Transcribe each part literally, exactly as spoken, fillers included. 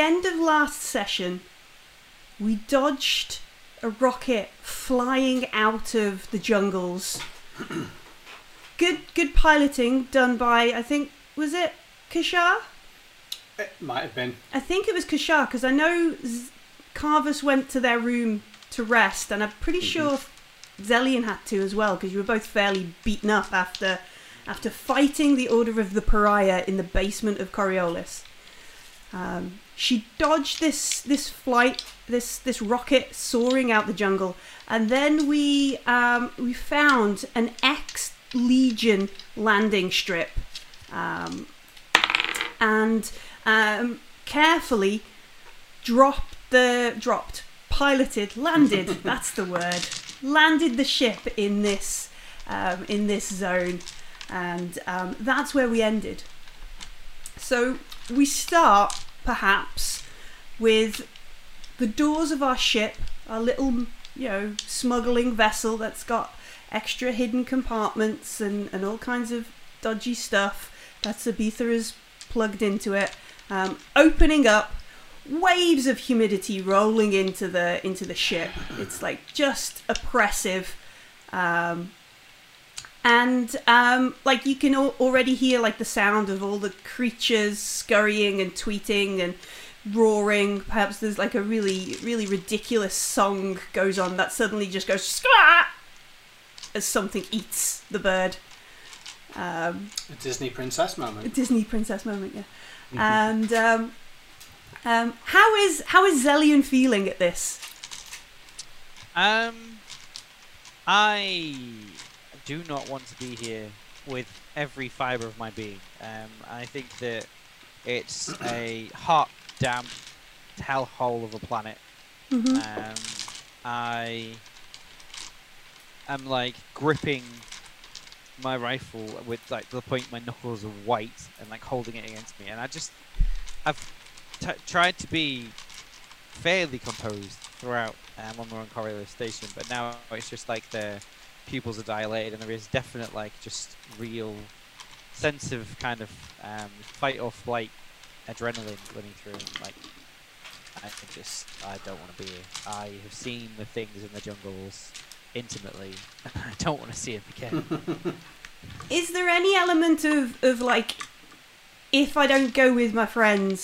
the end of last session, we dodged a rocket flying out of the jungles. good good piloting done by, I think, was it Kishar? It might have been. I think it was Kishar, because I know Z Carvus went to their room to rest, and I'm pretty mm-hmm. sure Zellian had to as well, because you were both fairly beaten up after after fighting the Order of the Pariah in the basement of Coriolis. Um, she dodged this this flight, this this rocket soaring out the jungle, and then we um, we found an ex-Legion landing strip. Um, and um, carefully dropped the dropped piloted landed that's the word landed the ship in this um, in this zone, and um, that's where we ended. So we start perhaps with the doors of our ship, our little you know smuggling vessel that's got extra hidden compartments and, and all kinds of dodgy stuff that Sabitha is plugged into it, um, opening up, waves of humidity rolling into the into the ship. It's like just oppressive, um, and um, like you can al already hear like the sound of all the creatures scurrying and tweeting and roaring. Perhaps there's like a really really ridiculous song goes on that suddenly just goes squat as something eats the bird. Um, a Disney princess moment. A Disney princess moment, yeah. Mm-hmm. And um, um, how is how is Zellian feeling at this? Um, I do not want to be here with every fibre of my being. Um, I think that it's a hot, damp hellhole of a planet. Mm-hmm. Um, I am like gripping my rifle with like to the point my knuckles are white and like holding it against me, and I just I've t tried to be fairly composed throughout um, when we're on Corellia Station, but now it's just like the pupils are dilated and there is definite like just real sense of kind of um, fight or flight adrenaline running through, and like I just I don't want to be here. I have seen the things in the jungles intimately. I don't want to see it again. Is there any element of, of like, if I don't go with my friends,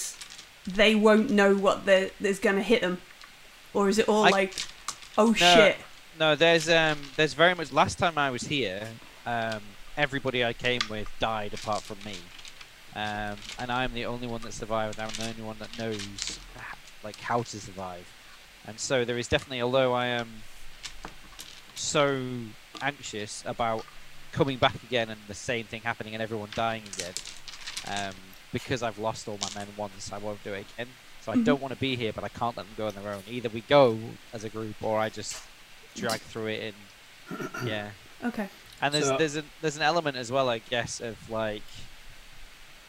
they won't know what the, there's going to hit them? Or is it all I, like, oh no, shit? No, there's um, there's very much, last time I was here, um, everybody I came with died apart from me. Um, and I'm the only one that survived, and I'm the only one that knows like how to survive. And so there is definitely, although I am... Um, so anxious about coming back again and the same thing happening and everyone dying again, um, because I've lost all my men once, I won't do it again. So I mm-hmm. don't want to be here, but I can't let them go on their own. Either we go as a group or I just drag through it in. Yeah. Okay. And there's so, there's, a, there's an element as well, I guess, of like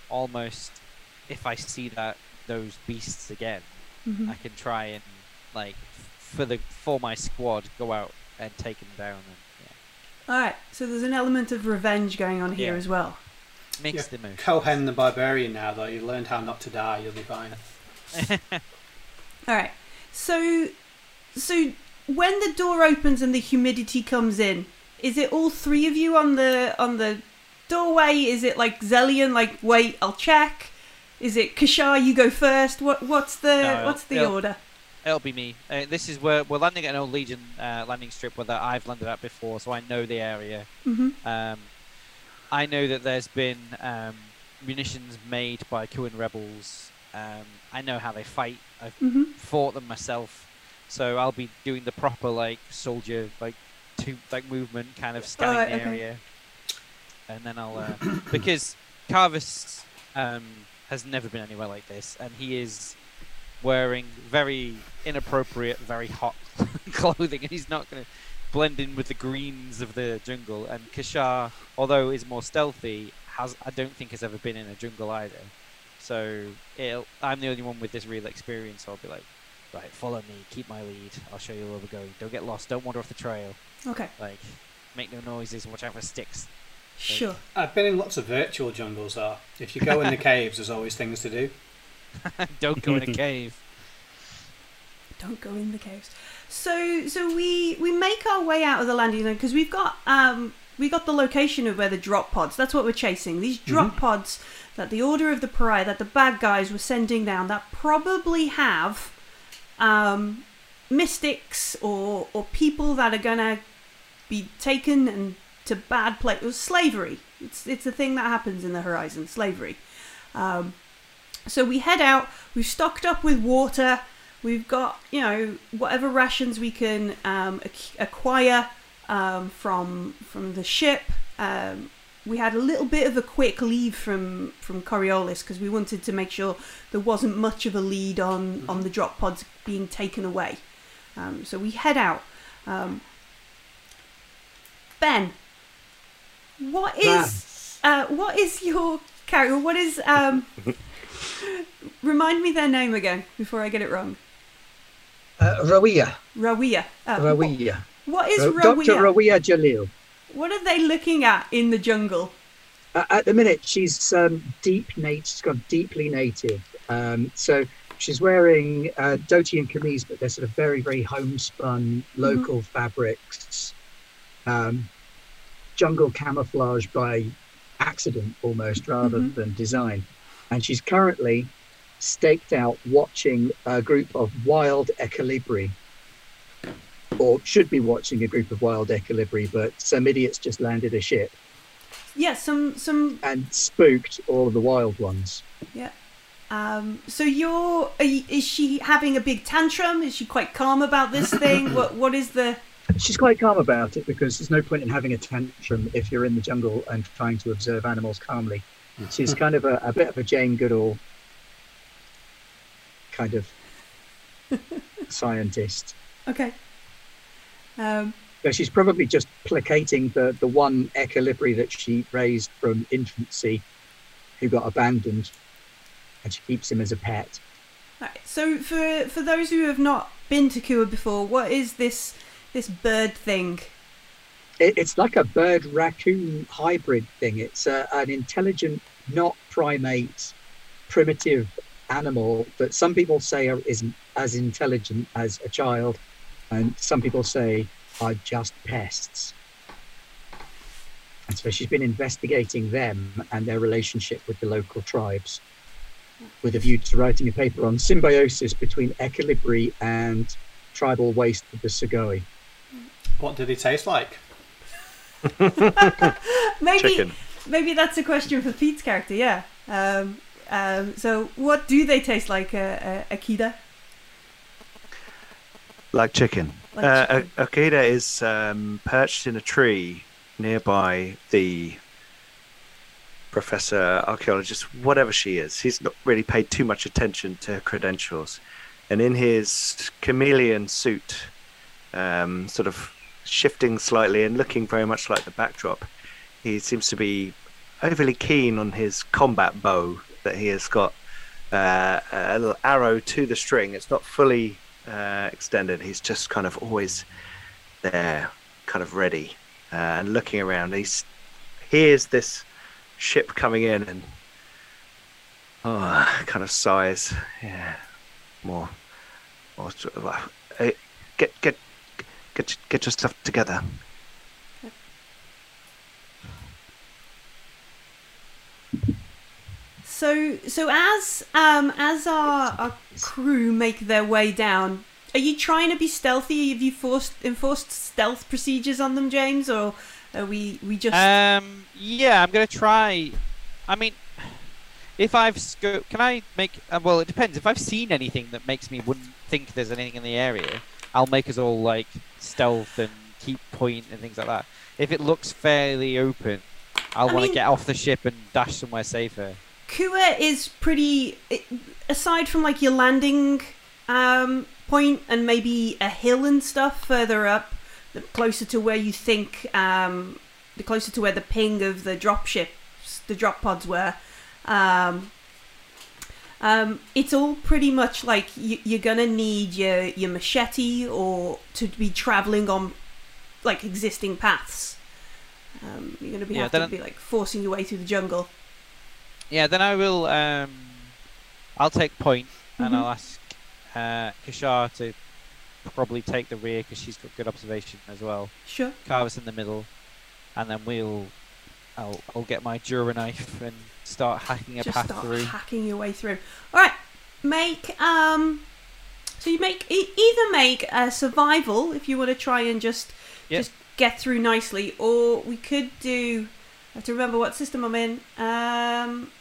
almost if I see that those beasts again, mm-hmm. I can try and like for the for my squad go out and take him down. And, yeah. All right, so there's an element of revenge going on here yeah. as well. Makes the move. Cohen the barbarian now, though. You learned how not to die. You'll be fine. All right. So, so when the door opens and the humidity comes in, is it all three of you on the on the doorway? Is it like Zellian, like wait, I'll check? Is it Kishar, you go first? What what's the no, what's the it'll, order? It'll be me. Uh, this is where we're landing at an old Legion uh, landing strip where that I've landed at before, so I know the area. Mm-hmm. um, I know that there's been um, munitions made by Coon rebels. Um, I know how they fight. I've mm-hmm. fought them myself, so I'll be doing the proper like soldier like to like movement kind of scanning oh, right, the okay. area, and then I'll uh, because Carvus um, has never been anywhere like this, and he is wearing very inappropriate, very hot clothing, and he's not going to blend in with the greens of the jungle. And Kishar, although is more stealthy, has I don't think has ever been in a jungle either. So it'll, I'm the only one with this real experience, so I'll be like, right, follow me, keep my lead, I'll show you where we're going. Don't get lost, don't wander off the trail. Okay. Like, make no noises, watch out for sticks. Sure. Like, I've been in lots of virtual jungles, though. If you go in the caves, there's always things to do. Don't go in a cave. Don't go in the caves. So, so we we make our way out of the landing zone because we've got um we got the location of where the drop pods. That's what we're chasing. These drop mm-hmm. pods that the Order of the Pariah, that the bad guys were sending down, that probably have um mystics or or people that are gonna be taken and to bad place. It was slavery. It's it's a thing that happens in the Horizon. Slavery. Um, so we head out. We've stocked up with water. We've got, you know, whatever rations we can um, acquire um, from from the ship. Um, we had a little bit of a quick leave from, from Coriolis because we wanted to make sure there wasn't much of a lead on, on the drop pods being taken away. Um, so we head out. Um, Ben, what is uh, what is your character? What is... Um, remind me their name again before I get it wrong. Uh, Rawia. Rawia. Uh, Rawia. What, what is Rawia? Doctor Rawia Jalil. What are they looking at in the jungle? Uh, at the minute, she's um, deep native. She's got deeply native. Um, so she's wearing uh, dhoti and kameez, but they're sort of very, very homespun local mm-hmm. fabrics, um, jungle camouflage by accident almost rather mm-hmm. than design. And she's currently staked out watching a group of wild ekabiri, or should be watching a group of wild ekabiri, but some idiots just landed a ship. Yeah, some... some and spooked all of the wild ones. Yeah. Um, so you're... Are you, is she having a big tantrum? Is she quite calm about this thing? What What is the... She's quite calm about it because there's no point in having a tantrum if you're in the jungle and trying to observe animals calmly. She's kind of a, a bit of a Jane Goodall kind of scientist. Okay. Um, so she's probably just placating the, the one ekabiri that she raised from infancy who got abandoned, and she keeps him as a pet. Right. So for for those who have not been to Kua before, what is this, this bird thing? It's like a bird-raccoon hybrid thing. It's a, an intelligent, not primate, primitive animal that some people say isn't as intelligent as a child, and some people say are just pests. And so she's been investigating them and their relationship with the local tribes with a view to writing a paper on symbiosis between ekabiri and tribal waste of the Sagoi. What did it taste like? maybe Chicken. Maybe that's a question for Pete's character. Yeah. Um, um, so what do they taste like, uh, uh, Okida? Like chicken. Like uh, chicken. Uh, Okida is um, perched in a tree nearby the professor, archaeologist, whatever she is. He's not really paid too much attention to her credentials. And in his chameleon suit, um, sort of shifting slightly and looking very much like the backdrop, he seems to be overly keen on his combat bow that he has got, uh, a little arrow to the string. It's not fully uh, extended. He's just kind of always there, kind of ready, uh, and looking around. He hears this ship coming in and oh, kind of sighs. Yeah, more, more. Uh, get get. Get, get your stuff together. So, so as um, as our, our crew make their way down, are you trying to be stealthy? Have you forced enforced stealth procedures on them, James, or are we we just? Um, yeah, I'm gonna try. I mean, if I've sco- can I make? Uh, well, it depends. If I've seen anything that makes me wouldn't think there's anything in the area, I'll make us all like stealth and keep point and things like that. If it looks fairly open, I'll want to get off the ship and dash somewhere safer. Kua is pretty, it, aside from like your landing um, point and maybe a hill and stuff further up, the closer to where you think, um, the closer to where the ping of the drop ships, the drop pods were. Um, Um, it's all pretty much like you, you're gonna need your, your machete or to be traveling on like existing paths. Um, you're gonna be yeah, have to be like forcing your way through the jungle. Yeah, then I will um, I'll take point, mm-hmm. and I'll ask uh, Kishar to probably take the rear because she's got good observation as well. Sure. Carvus in the middle, and then we'll. I'll, I'll get my Dura knife and start hacking a Just path start through. Hacking your way through. All right, make. Um, So you make either make a survival if you want to try and just yep. just get through nicely, or we could do. I have to remember what system I'm in. Um,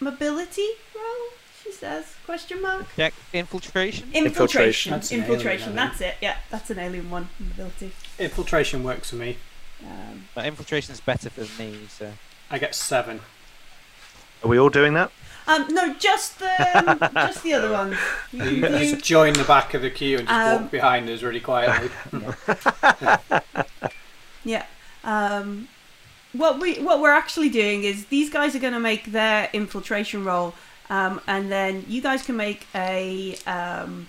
mobility roll, she says. Question mark. Check infiltration. Infiltration. Infiltration. That's, infiltration. Alien, that's it. Yeah, that's an alien one. Mobility. Infiltration works for me. Um, but infiltration is better for me. So I get seven. Are we all doing that? Um, no, just the um, just the other one. You, you just join the back of the queue and just um, walk behind us really quietly. Yeah. yeah. Um, what we what we're actually doing is these guys are going to make their infiltration roll, um, and then you guys can make a um,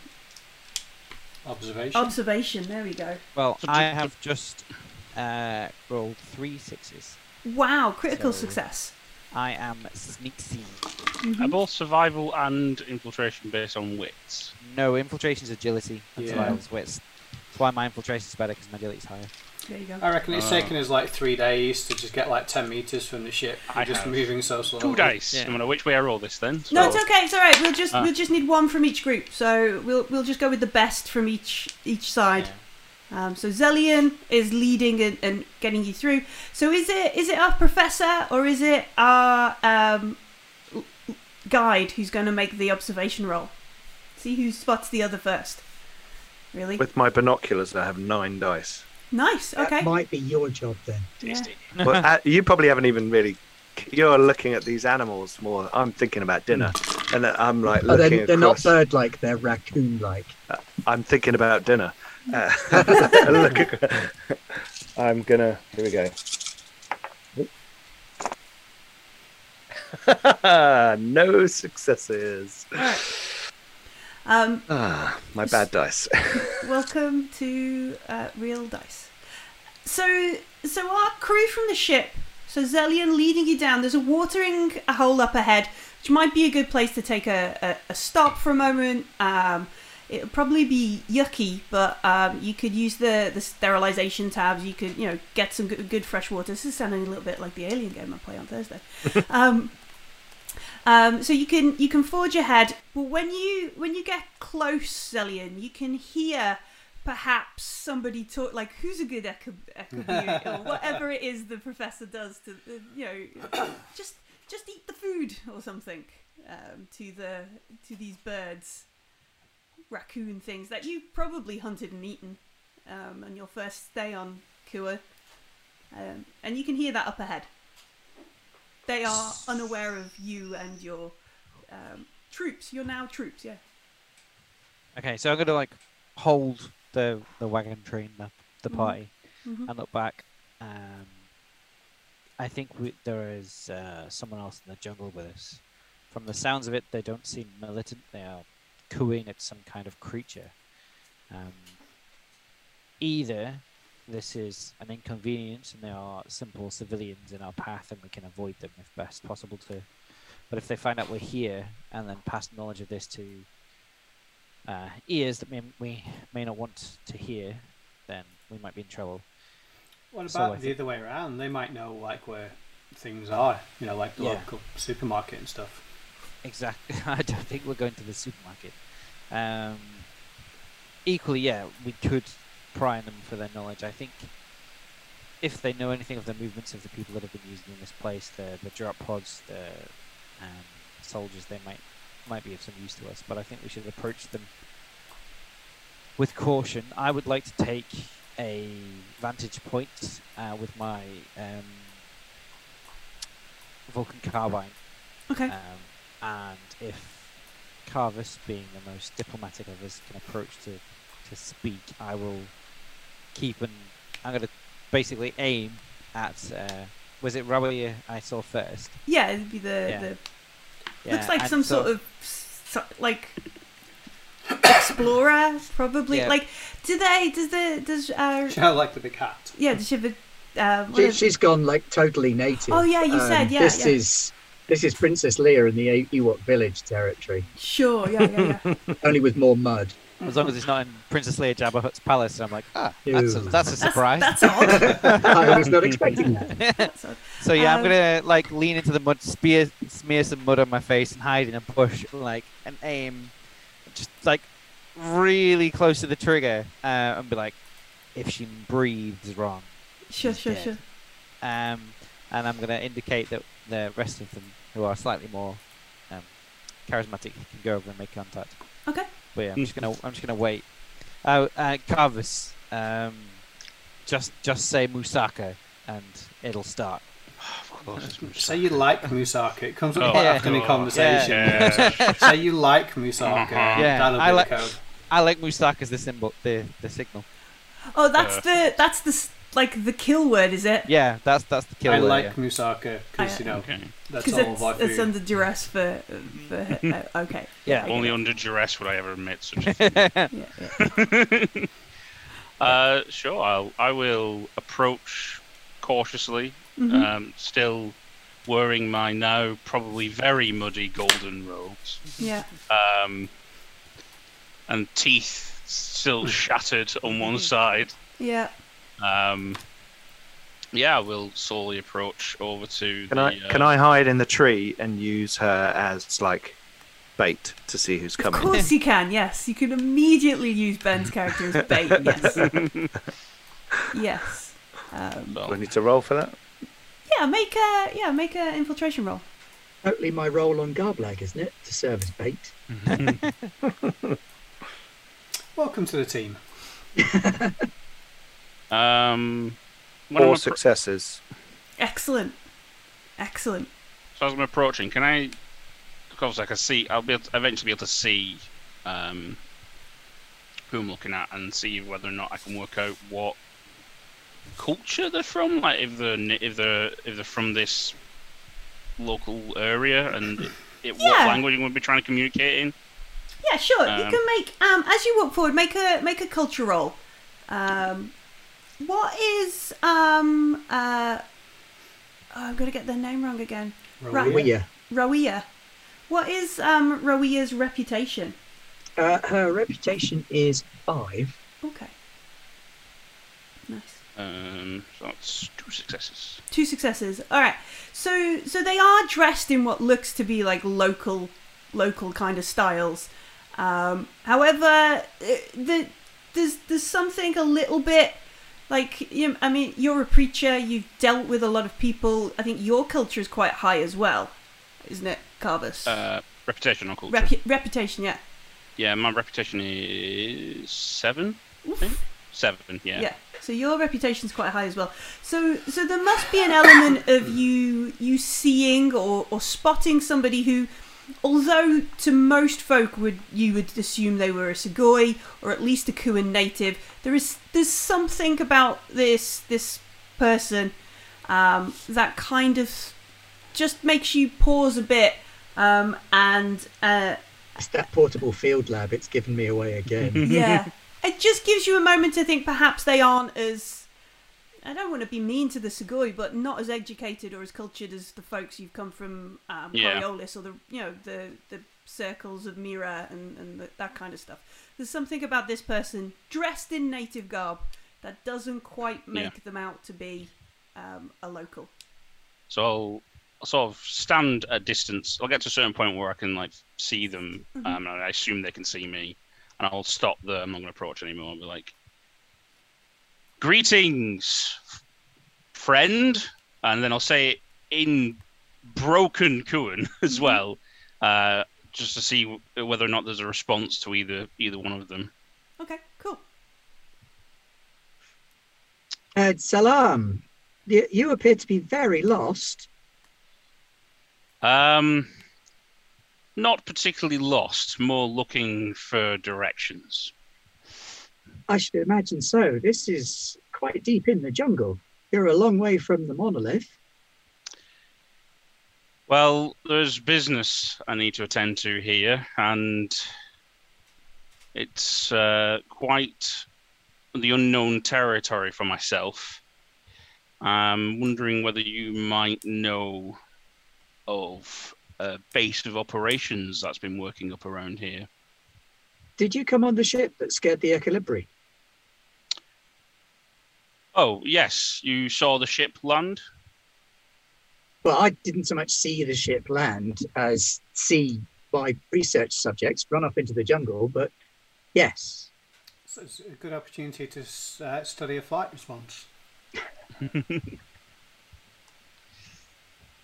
observation. Observation. There we go. Well, I have just uh, rolled three sixes. Wow! Critical so. success. I am sneaky. Mm-hmm. Are both survival and infiltration based on wits? No, infiltration is agility. That's yeah. why wits. That's why my infiltration is better because my agility is higher. There you go. I reckon it's oh. taken us like three days to just get like ten meters from the ship. We're I just have. moving so slowly. Two days. Yeah. I don't know which way I roll this then. So. No, it's okay. It's all right. We'll just ah. we'll just need one from each group. So we'll we'll just go with the best from each each side. Yeah. Um, so Zellian is leading and, and getting you through. So is it is it our professor or is it our um, guide who's going to make the observation roll? See who spots the other first. Really? With my binoculars, I have nine dice. Nice. Okay. That might be your job then. Yeah. Well, uh, you probably haven't even really. You're looking at these animals more. I'm thinking about dinner, and I'm like looking. Oh, they're, they're across. Not bird-like. They're raccoon-like. Uh, I'm thinking about dinner. Uh, look, I'm gonna. Here we go. No successes. All right. Um, ah, my bad dice. Welcome to uh, real dice. So, so our crew from the ship. So Zellian leading you down. There's a watering hole up ahead, which might be a good place to take a, a, a stop for a moment. Um, It'll probably be yucky, but um, you could use the, the sterilization tabs. You could, you know, get some good, good fresh water. This is sounding a little bit like the alien game I play on Thursday. um, um, so you can you can forge ahead. But when you when you get close, Zellian, you can hear perhaps somebody talk like who's a good Ekabiri or whatever it is the professor does to the, you know just just eat the food or something um, to the to these birds. Raccoon things that you probably hunted and eaten um, on your first day on Kua. Um, and you can hear that up ahead. They are unaware of you and your um, troops. You're now troops, yeah. Okay, so I'm going to like hold the, the wagon train, the, the party, mm-hmm. and look back. Um, I think we, there is uh, someone else in the jungle with us. From the sounds of it, they don't seem militant. They are cooing at some kind of creature. Um, either this is an inconvenience and there are simple civilians in our path and we can avoid them if best possible to. But if they find out we're here and then pass knowledge of this to uh, ears that may, we may not want to hear, then we might be in trouble. What about so the think... other way around? They might know like where things are, you know, like the yeah. local supermarket and stuff. Exactly. I don't think we're going to the supermarket. Um, equally, yeah, we could pry on them for their knowledge. I think if they know anything of the movements of the people that have been using this place, the, the drop pods, the um, soldiers, they might might be of some use to us. But I think we should approach them with caution. I would like to take a vantage point uh, with my um, Vulcan carbine. Okay. Um, And if Carvus, being the most diplomatic of us, can approach to, to speak, I will keep and I'm going to basically aim at. Uh, was it Rawia I saw first? Yeah, it'd be the. Yeah. the... Yeah, looks like some so... sort of so, like explorer, probably. Yeah. Like, do they? Does the does? Uh... She like the big hat. Yeah, does she have a? Uh, she, she's gone like totally native. Oh yeah, you um, said yeah. This yeah. is. This is Princess Leia in the Ewok village territory. Sure, yeah, yeah, yeah. Only with more mud. As long as it's not in Princess Leia Jabba Hutt's palace, I'm like, ah, that's a, that's a surprise. That's, that's odd. I was not expecting that. So yeah, um, I'm gonna like lean into the mud, spear, smear some mud on my face, and hide in a bush, like, and aim, just like really close to the trigger, uh, and be like, if she breathes wrong. Sure, sure, dead. sure. Um, and I'm gonna indicate that the rest of them, who are slightly more um, charismatic, can go over and make contact. Okay. But yeah, I'm just gonna I'm just gonna wait. Oh, uh, Carvus, um, just just say Musaka, and it'll start. Of course, say you like Musaka. It comes up quite oh, often yeah. in conversation. Yeah. Yeah. Say you like Musaka. Yeah, that'll be I like the code. I like Musaka as the symbol, the the signal. Oh, that's yeah. the that's the. Like the kill word, is it? Yeah, that's that's the kill I word. I like yeah. Musaka because you know okay. that's all it's, I it's under duress for. for uh, okay. Yeah. Only under duress would I ever admit such a thing. yeah, yeah. uh, sure, I'll, I will approach cautiously, mm-hmm. um, still wearing my now probably very muddy golden robes. Yeah. Um, and teeth still shattered on one side. Yeah. Um. Yeah, we'll slowly approach over to. Can the, I uh, can I hide in the tree and use her as like bait to see who's coming? Of course you can. Yes, you can immediately use Ben's character as bait. Yes. yes. Um, Do I need to roll for that? Yeah, make a yeah make a infiltration roll. Totally my role on Garblag, isn't it, to serve as bait? Mm-hmm. Welcome to the team. Um, Four successes. Excellent, excellent. So as I'm approaching, can I? Because I can see, I'll be able to, eventually be able to see um, who I'm looking at and see whether or not I can work out what culture they're from. Like if they're if they're if they're from this local area and it, it, yeah. what language you would be trying to communicate in. Yeah, sure. Um, you can make um as you walk forward, make a make a culture roll. Um. What is um uh? Oh, I'm gonna get their name wrong again. Rawia. Rawia. What is um Rawia's reputation? Uh, her reputation is five. Okay. Nice. Um, so that's two successes. Two successes. All right. So so they are dressed in what looks to be like local local kind of styles. Um, however, the there's there's something a little bit. Like, you, I mean, you're a preacher, you've dealt with a lot of people. I think your culture is quite high as well, isn't it, Carvus? Uh, reputation or culture? Repu reputation, yeah. Yeah, my reputation is seven, Oof. I think. Seven, yeah. Yeah, so your reputation's quite high as well. So so there must be an element of you you seeing or, or spotting somebody who, although to most folk would you would assume they were a Sagoi or at least a Kuan native, there is there's something about this this person um, that kind of just makes you pause a bit um, and uh, it's that portable field lab. It's given me away again. Yeah, it just gives you a moment to think perhaps they aren't as I don't want to be mean to the Sagoi, but not as educated or as cultured as the folks you've come from, um, Coriolis yeah. or the you know the the circles of Mira and and the, that kind of stuff. There's something about this person dressed in native garb that doesn't quite make yeah. them out to be um, a local. So I'll sort of stand at a distance. I'll get to a certain point where I can like see them, mm-hmm. um, and I assume they can see me, and I'll stop them. I'm not going to approach anymore. I'll be like. Greetings, friend, and then I'll say it in broken Kuan as well, uh, just to see whether or not there's a response to either either one of them. Okay, cool. Uh, salam, you, you appear to be very lost. Um, not particularly lost, more looking for directions. I should imagine so. This is quite deep in the jungle. You're a long way from the monolith. Well, there's business I need to attend to here, and it's uh, quite the unknown territory for myself. I'm wondering whether you might know of a base of operations that's been working up around here. Did you come on the ship that scared the Ekabiri? Oh, yes. You saw the ship land? Well, I didn't so much see the ship land as see my research subjects run off into the jungle, but yes. So it's a good opportunity to uh, study a flight response.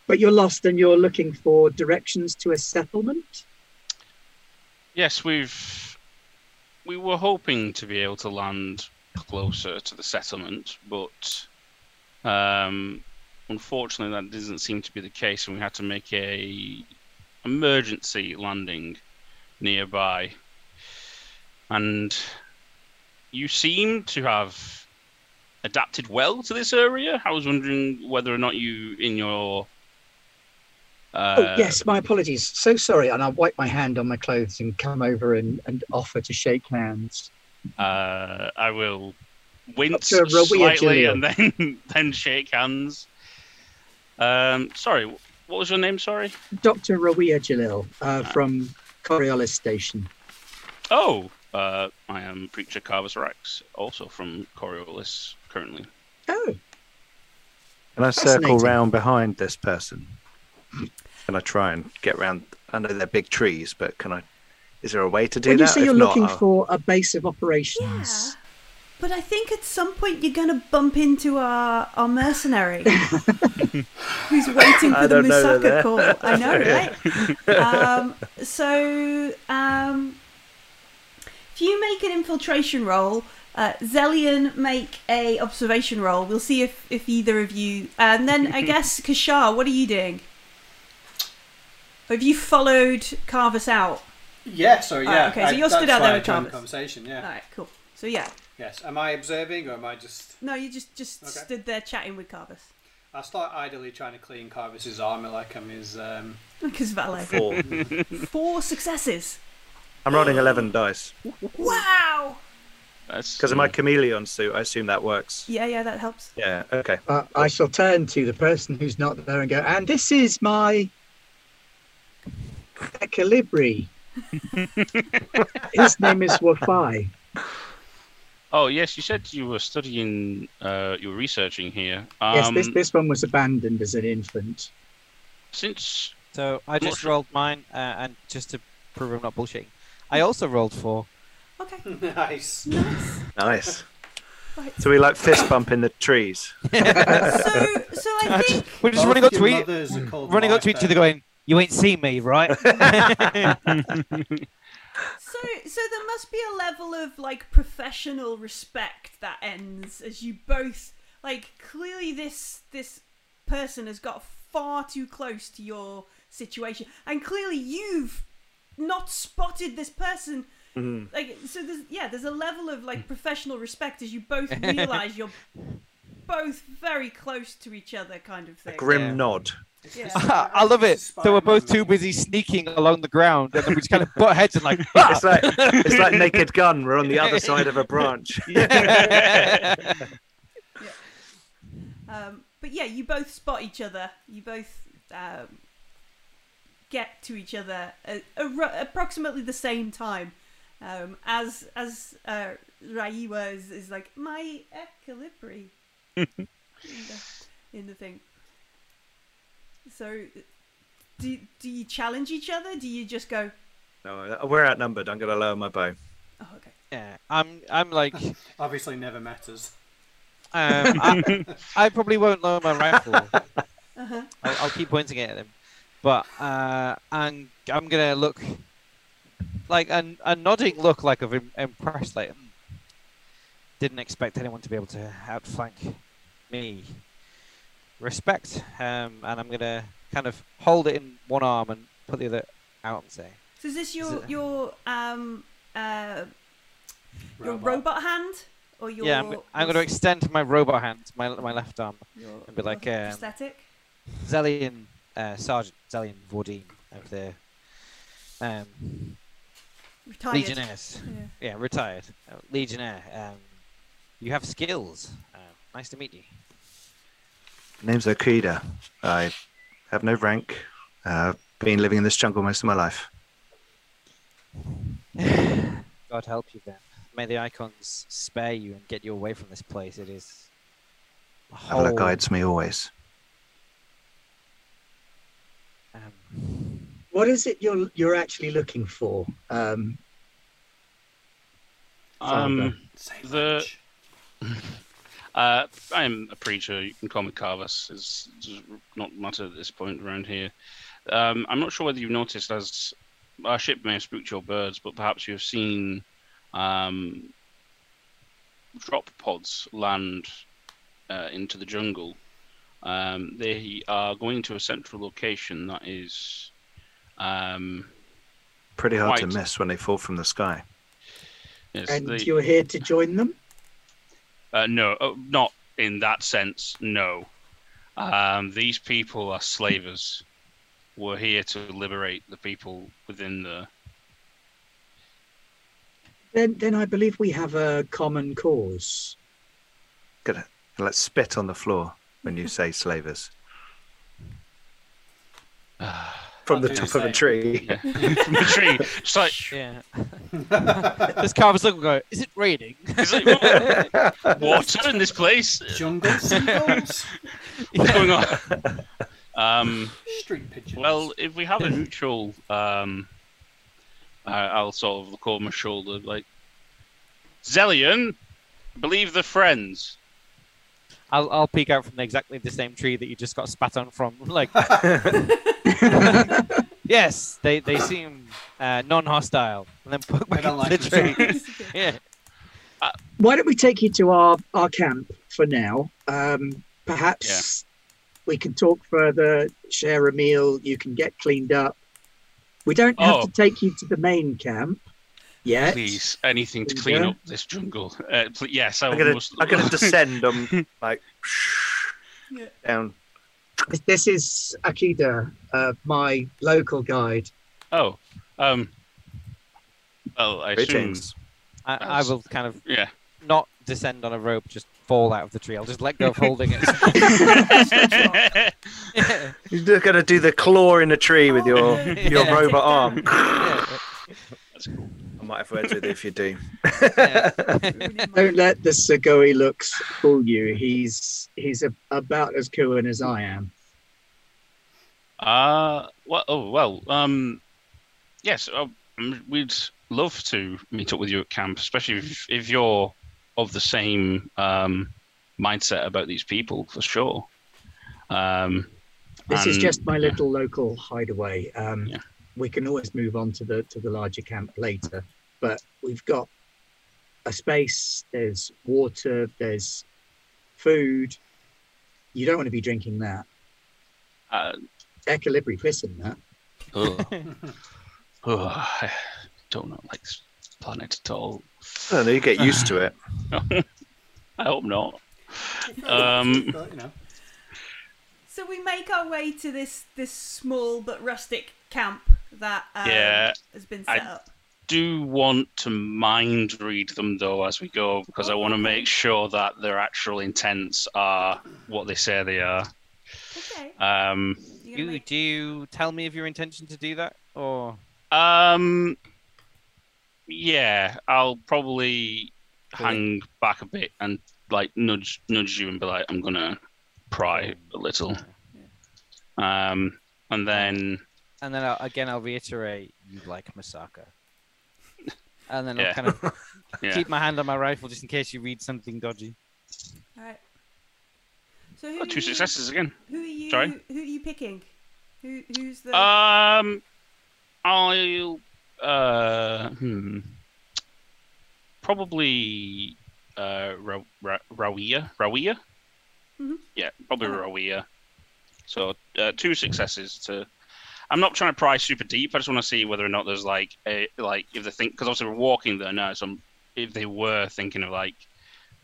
But you're lost and you're looking for directions to a settlement? Yes, we've... We were hoping to be able to land closer to the settlement, but um, unfortunately that doesn't seem to be the case, and we had to make a emergency landing nearby. And you seem to have adapted well to this area. I was wondering whether or not you, in your... Uh... Oh, yes, my apologies. So sorry, and I'll wipe my hand on my clothes and come over and, and offer to shake hands. Uh, I will wince slightly and then then shake hands. Um, sorry, what was your name, sorry? Doctor Rawia Jalil uh, ah. from Coriolis Station. Oh, uh, I am Preacher Carvus Rex, also from Coriolis currently. Oh. Can I circle round behind this person? Can I try and get round? I know they're big trees, but can I... Is there a way to do when that? You say you're not, looking I'll... for a base of operations. Yeah. But I think at some point you're going to bump into our, our mercenary who's waiting for the Musaka call. I know, right? um, so um, if you make an infiltration roll, uh, Zellian make a observation roll. We'll see if, if either of you... And then I guess, Kishar, what are you doing? Have you followed Carvus out? Yeah, sorry, yeah. Oh, okay, so you're I, stood out there with Carvus. Conversation, yeah. All right, cool. So, yeah. Yes, am I observing or am I just... No, you just, just okay. stood there chatting with Carvus. I start idly trying to clean Carvus's armour like I'm his... Um... Like his valet. Four. Four successes. I'm rolling eleven dice. Wow! Because of my chameleon suit, I assume that works. Yeah, yeah, that helps. Yeah, okay. Uh, I shall turn to the person who's not there and go, and this is my... Ekabiri. His name is Wafai. Oh yes, you said you were studying, uh, you were researching here. Um, yes, this this one was abandoned as an infant. Since so, I just sure. rolled mine, uh, and just to prove I'm not bullshitting, I also rolled four. Okay. Nice. Nice. Nice. Right. So we like fist bump in the trees. so, so I think we're just running up to each, running up to each other, going. You ain't seen me, right? so, so there must be a level of like professional respect that ends as you both like. Clearly, this this person has got far too close to your situation, and clearly you've not spotted this person. Mm. Like, so there's yeah, there's a level of like professional respect as you both realise you're both very close to each other, kind of thing. A grim yeah. nod. Yeah. Ah, I love it. So we're both too busy sneaking along the ground, and then we just kind of butt heads and like, ah! it's like it's like Naked Gun. We're on the other side of a branch. Yeah. yeah. Um, but yeah, you both spot each other. You both um, get to each other at, at approximately the same time. Um, as as uh, Raiwa is, is like my Ekabiri in, the, in the thing. So, do do you challenge each other? Do you just go? No, we're outnumbered. I'm gonna lower my bow. Oh, okay. Yeah, I'm. I'm like. Obviously, never matters. Um, I, I probably won't lower my rifle. Uh-huh. I, I'll keep pointing it at him, but uh, I'm I'm gonna look like a, a nodding look, like of impressed. Like, didn't expect anyone to be able to outflank me. Respect, um, and I'm gonna kind of hold it in one arm and put the other out and say. So is this your is it... your um uh robot. your robot hand or your? Yeah, I'm, I'm gonna extend my robot hand, my my left arm, your, and be like um, prosthetic. Zellian, uh, Sergeant Zellian Vordine over there. Um, retired. Legionnaires. Yeah, yeah retired uh, Legionnaire. Um, you have skills. Uh, nice to meet you. Name's Okida. I have no rank. Uh, been living in this jungle most of my life. God help you then. May the icons spare you and get you away from this place. It is... Whole... Allah guides me always. Um, what is it you're you're actually looking for? Um, um the uh, I am a preacher. You can call me Carvus. It's not muttered at this point around here. Um, I'm not sure whether you've noticed, as our ship may have spooked your birds, but perhaps you have seen um, drop pods land uh, into the jungle. Um, they are going to a central location that is um, pretty hard quite... to miss when they fall from the sky. Yes, and they... you're here to join them? Uh, no, oh, not in that sense. No, um, these people are slavers. We're here to liberate the people within the. Then, then I believe we have a common cause. Good. Let's spit on the floor. When you say slavers. From the top of a tree. Yeah. From a tree. Just like... Yeah. This car was looking and going, is it raining? Is it water in this place? Jungle seagulls? What's going on? Um, Street pigeons. Well, if we have a neutral... Um, I, I'll sort of look over my shoulder, like... Zellian, believe the friends. I'll, I'll peek out from exactly the same tree that you just got spat on from. Like, yes, they they seem uh, non-hostile. And then poke back into like the tree. Yeah. uh, Why don't we take you to our our camp for now? Um, perhaps yeah. we can talk further, share a meal. You can get cleaned up. We don't have oh. to take you to the main camp. Yes. Please, anything to clean yeah. up this jungle. Uh, please, yes, I I'm going almost... to descend. I'm like yeah. down. This is Okida, uh, my local guide. Oh, um, well, I assume I, I will kind of yeah. not descend on a rope, just fall out of the tree. I'll just let go of holding it. yeah. You're going to do the claw in the tree with your your yeah. robot arm. Yeah. That's cool. I might have words with you if you do. Yeah. Don't let the Sagoi looks fool you. He's he's a, about as cool as I am. Uh, well, oh, well, um, yes, uh, we'd love to meet up with you at camp, especially if, if you're of the same um, mindset about these people, for sure. Um, this and, is just my little yeah. local hideaway. Um, yeah. We can always move on to the to the larger camp later, but we've got a space. There's water. There's food. You don't want to be drinking that. Uh, Ekabiri piss in that. Oh, oh, I don't know, like this planet at all. I don't know. You get used to it. I hope not. Um, but, you know. So we make our way to this this small but rustic camp that um, yeah, has been set I up. I do want to mind read them though as we go, because oh. I want to make sure that their actual intents are what they say they are. Okay. Um, you, make... Do you tell me of your intention to do that, or? Um. Yeah, I'll probably Brilliant. hang back a bit and like nudge nudge you and be like, I'm gonna pry a little. Yeah. Um, and then. And then I'll, again, I'll reiterate, you like Masaka. And then yeah. I'll kind of yeah. keep my hand on my rifle just in case you read something dodgy. All right. So who oh, two successes you, again. Who are you? Sorry? Who are you picking? Who? Who's the? Um, I'll uh hmm, probably uh Ra Ra Rawia Rawia. Mm-hmm. Yeah, probably uh-huh. Rawia. So uh, two successes to. I'm not trying to pry super deep. I just want to see whether or not there's like a like if they think, because obviously we're walking there now. So if they were thinking of like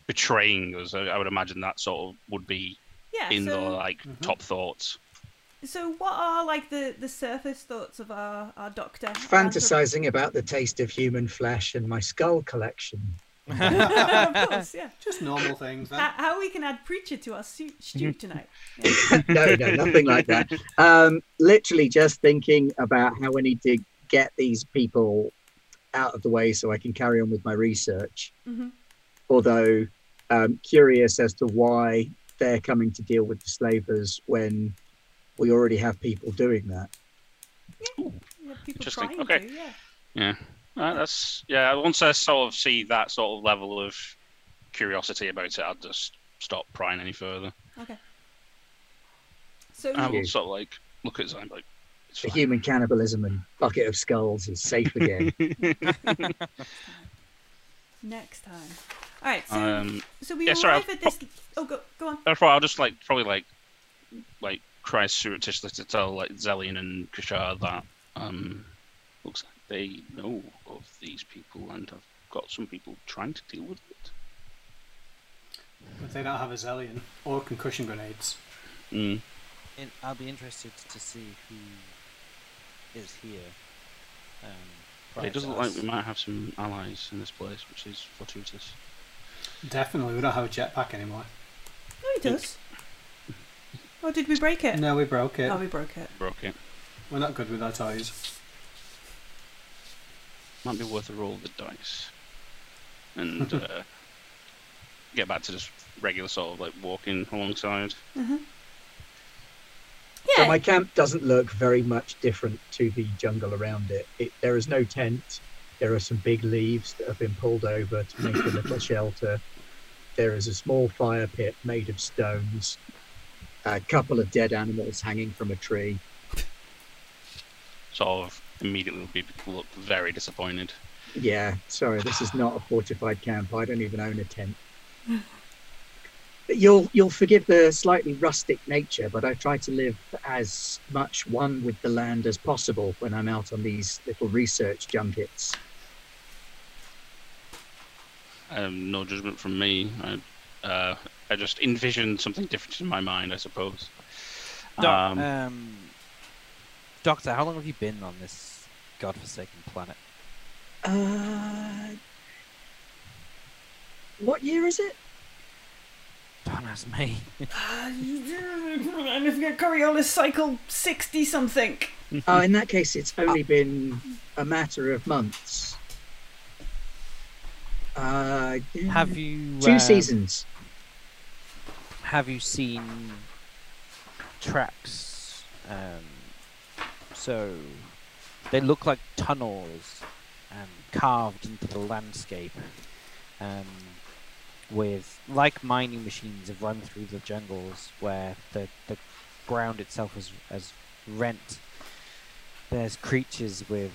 betraying us, I, I would imagine that sort of would be yeah, in so, the like mm-hmm. top thoughts. So what are like the the surface thoughts of our our doctor? Fantasizing about the taste of human flesh and my skull collection. Of course, yeah. Just normal things. How, how we can add preacher to our stew tonight? Yeah. no, no, nothing like that. Um, literally just thinking about how I need to get these people out of the way so I can carry on with my research. Mm-hmm. Although um, curious as to why they're coming to deal with the slavers when we already have people doing that. Yeah, people interesting. Okay. To, yeah. Yeah. Uh, that's yeah. Once I sort of see that sort of level of curiosity about it, I'll just stop prying any further. Okay. So I will sort of like look at something like it's fine. Human cannibalism and bucket of skulls is safe again. Next time. All right. So, um, so we yeah, arrive sorry, at this. Oh, go go on. That's right. I'll just like probably like like try surreptitiously to tell like Zellian and Kishar that um looks like they know of these people and have got some people trying to deal with it. But they don't have a Zellian or concussion grenades. Mm. And I'll be interested to see who is here. Um, it doesn't look like we might have some allies in this place, which is fortuitous. Definitely, we don't have a jetpack anymore. No, he does. Oh, did we break it? No, we broke it. Oh, we broke it. Broke it. We're not good with our toys. Might be worth a roll of the dice, and uh, get back to just regular sort of like walking alongside. Mm-hmm. Yeah. So my camp doesn't look very much different to the jungle around it. it. There is no tent. There are some big leaves that have been pulled over to make a little shelter. There is a small fire pit made of stones. A couple of dead animals hanging from a tree. Sort of. Immediately people look very disappointed. Yeah, sorry, this is not a fortified camp. I don't even own a tent. You'll you'll forgive the slightly rustic nature, but I try to live as much one with the land as possible when I'm out on these little research junkets. Um, no judgment from me. I, uh, I just envisioned something different in my mind, I suppose. No, um... um... Doctor, how long have you been on this godforsaken planet? Uh, what year is it? Don't ask me. I'm looking at Coriolis Cycle sixty something. Oh, in that case, it's only been a matter of months. Uh, have you two um, seasons? Have you seen tracks? Um, So, they look like tunnels um, carved into the landscape um, with, like mining machines have run through the jungles where the, the ground itself is, is rent. There's creatures with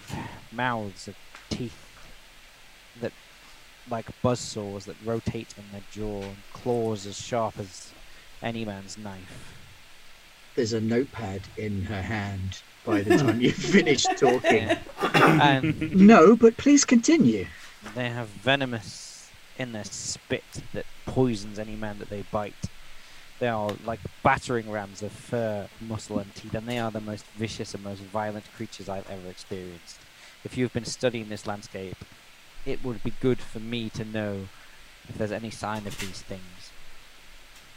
mouths of teeth that, like buzzsaws that rotate in their jaw, and claws as sharp as any man's knife. There's a notepad in her hand. By the time you've finished talking. Yeah. Um, no, but please continue. They have venomous in their spit that poisons any man that they bite. They are like battering rams of fur, muscle and teeth, and they are the most vicious and most violent creatures I've ever experienced. If you've been studying this landscape, it would be good for me to know if there's any sign of these things.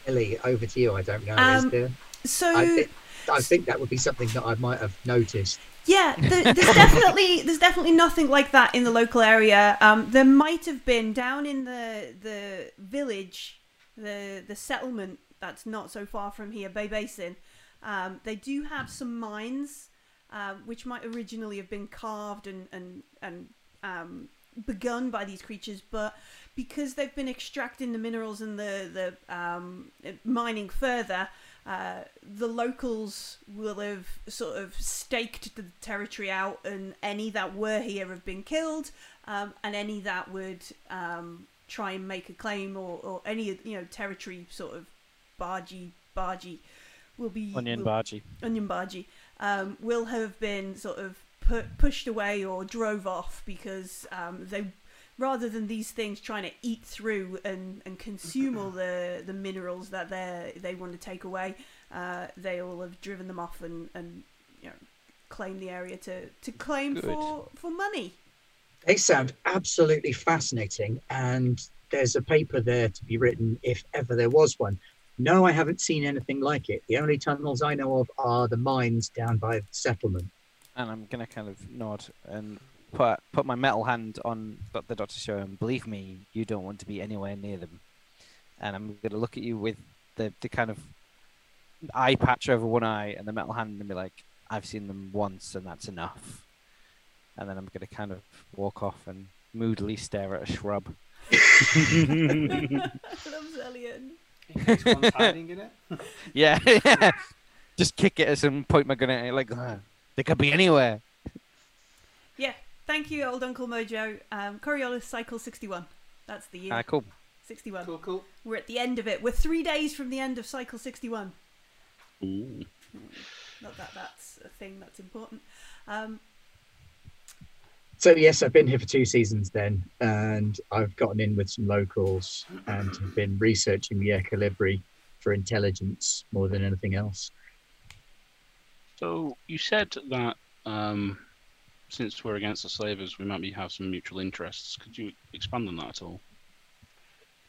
Ellie, over to you. I don't know. Um, is there? So... I th I think that would be something that I might have noticed. Yeah, there, there's definitely there's definitely nothing like that in the local area. Um, there might have been down in the the village, the the settlement that's not so far from here, Bay Basin. Um, they do have some mines, uh, which might originally have been carved and and and um, begun by these creatures, but because they've been extracting the minerals and the the um, mining further. Uh, the locals will have sort of staked the territory out, and any that were here have been killed, um, and any that would um, try and make a claim or, or any, you know, territory sort of bargy, bargy will be... Onion will, bargy. Onion bargy um, will have been sort of pu pushed away or drove off because um, they... rather than these things trying to eat through and, and consume all the, the minerals that they they want to take away, uh, they all have driven them off and, and you know, claim the area to, to claim for, for money. They sound absolutely fascinating, and there's a paper there to be written if ever there was one. No, I haven't seen anything like it. The only tunnels I know of are the mines down by the settlement. And I'm going to kind of nod and put, put my metal hand on the doctor's shoulder, and believe me, you don't want to be anywhere near them. And I'm going to look at you with the, the kind of eye patch over one eye and the metal hand and be like, I've seen them once and that's enough. And then I'm going to kind of walk off and moodily stare at a shrub. I love Zellian. If there's one hiding in it. Yeah, yeah. Just kick it at some point, my gun at it, like, oh, they could be anywhere. Yeah, thank you, old Uncle Mojo. Um, Coriolis Cycle sixty-one. That's the year. Ah, cool. sixty-one. Cool, cool. We're at the end of it. We're three days from the end of Cycle sixty-one. Ooh. Not that that's a thing that's important. Um... So yes, I've been here for two seasons then, and I've gotten in with some locals and have been researching the Ekabiri for intelligence more than anything else. So you said that um, since we're against the slavers, we might be have some mutual interests. Could you expand on that at all?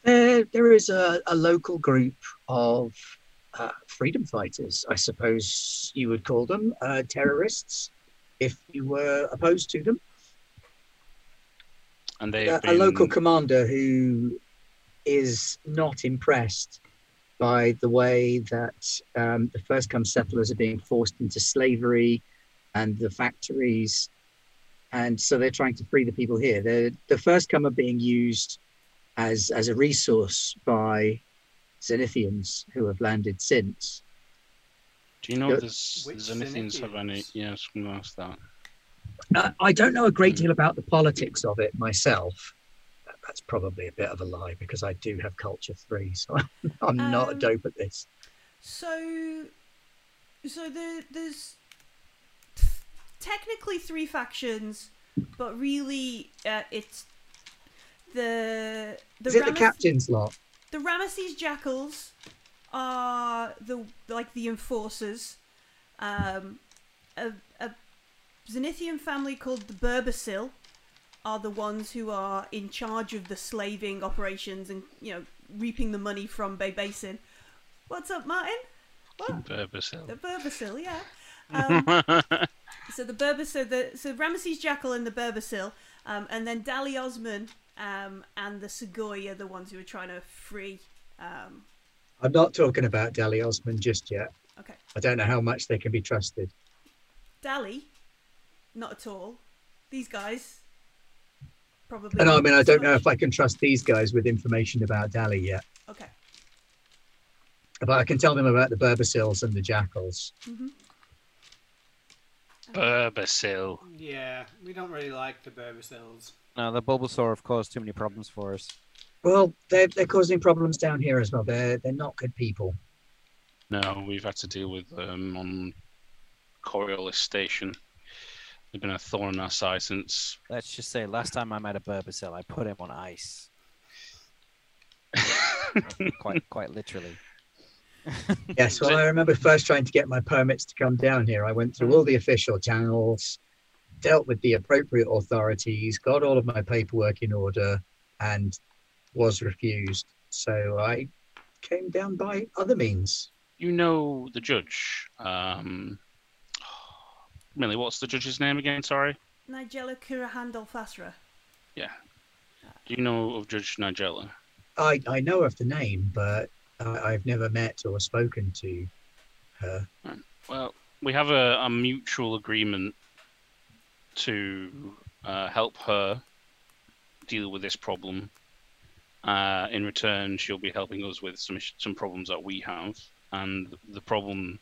There, there is a, a local group of uh, freedom fighters, I suppose you would call them, uh, terrorists, if you were opposed to them. And they a, been... a local commander who is not impressed by the way that um, the first-come settlers are being forced into slavery and the factories. And so they're trying to free the people here. They're, the first-come are being used as, as a resource by Zenithians who have landed since. Do you know if the Zenithians have any... Yeah, I was going to ask that. Uh, I don't know a great deal about the politics of it myself. That's probably a bit of a lie because I do have culture three, so I'm, I'm um, not a dope at this. So, so the, there's technically three factions, but really uh, it's the the Is it Ramesses, the captain's lot? The Ramesses Jackals are the like the enforcers. Um, a, a Zenithian family called the Barbasil are the ones who are in charge of the slaving operations and, you know, reaping the money from Bay Basin. What's up, Martin? What? Barbasil. The Barbasil, yeah. Um, so the Barbasil, the so Ramesses Jackal and the Barbasil, um, and then Dali Osman um, and the Sagoi are the ones who are trying to free. Um... I'm not talking about Dali Osman just yet. Okay. I don't know how much they can be trusted. Dali. Not at all. These guys probably. And I mean, I don't know if I can trust these guys with information about Dali yet. Okay. But I can tell them about the Burbasils and the Jackals. Mm-hmm. Burbasil. Yeah, we don't really like the Burbasils. No, the Bulbasaur have caused too many problems for us. Well, they're they're causing problems down here as well. They're they're not good people. No, we've had to deal with them um, on Coriolis Station. They've been a thorn in our side since. Let's just say, last time I met a Barbasil, I put him on ice. quite, quite literally. Yes, well, I remember first trying to get my permits to come down here. I went through all the official channels, dealt with the appropriate authorities, got all of my paperwork in order, and was refused. So I came down by other means. You know the judge. Um... Millie, what's the judge's name again? Sorry. Nigella Kurahandol Fasra. Yeah. Do you know of Judge Nigella? I I know of the name, but I, I've never met or spoken to her. Right. Well, we have a, a mutual agreement to uh, help her deal with this problem. Uh, in return, she'll be helping us with some some problems that we have, and the problem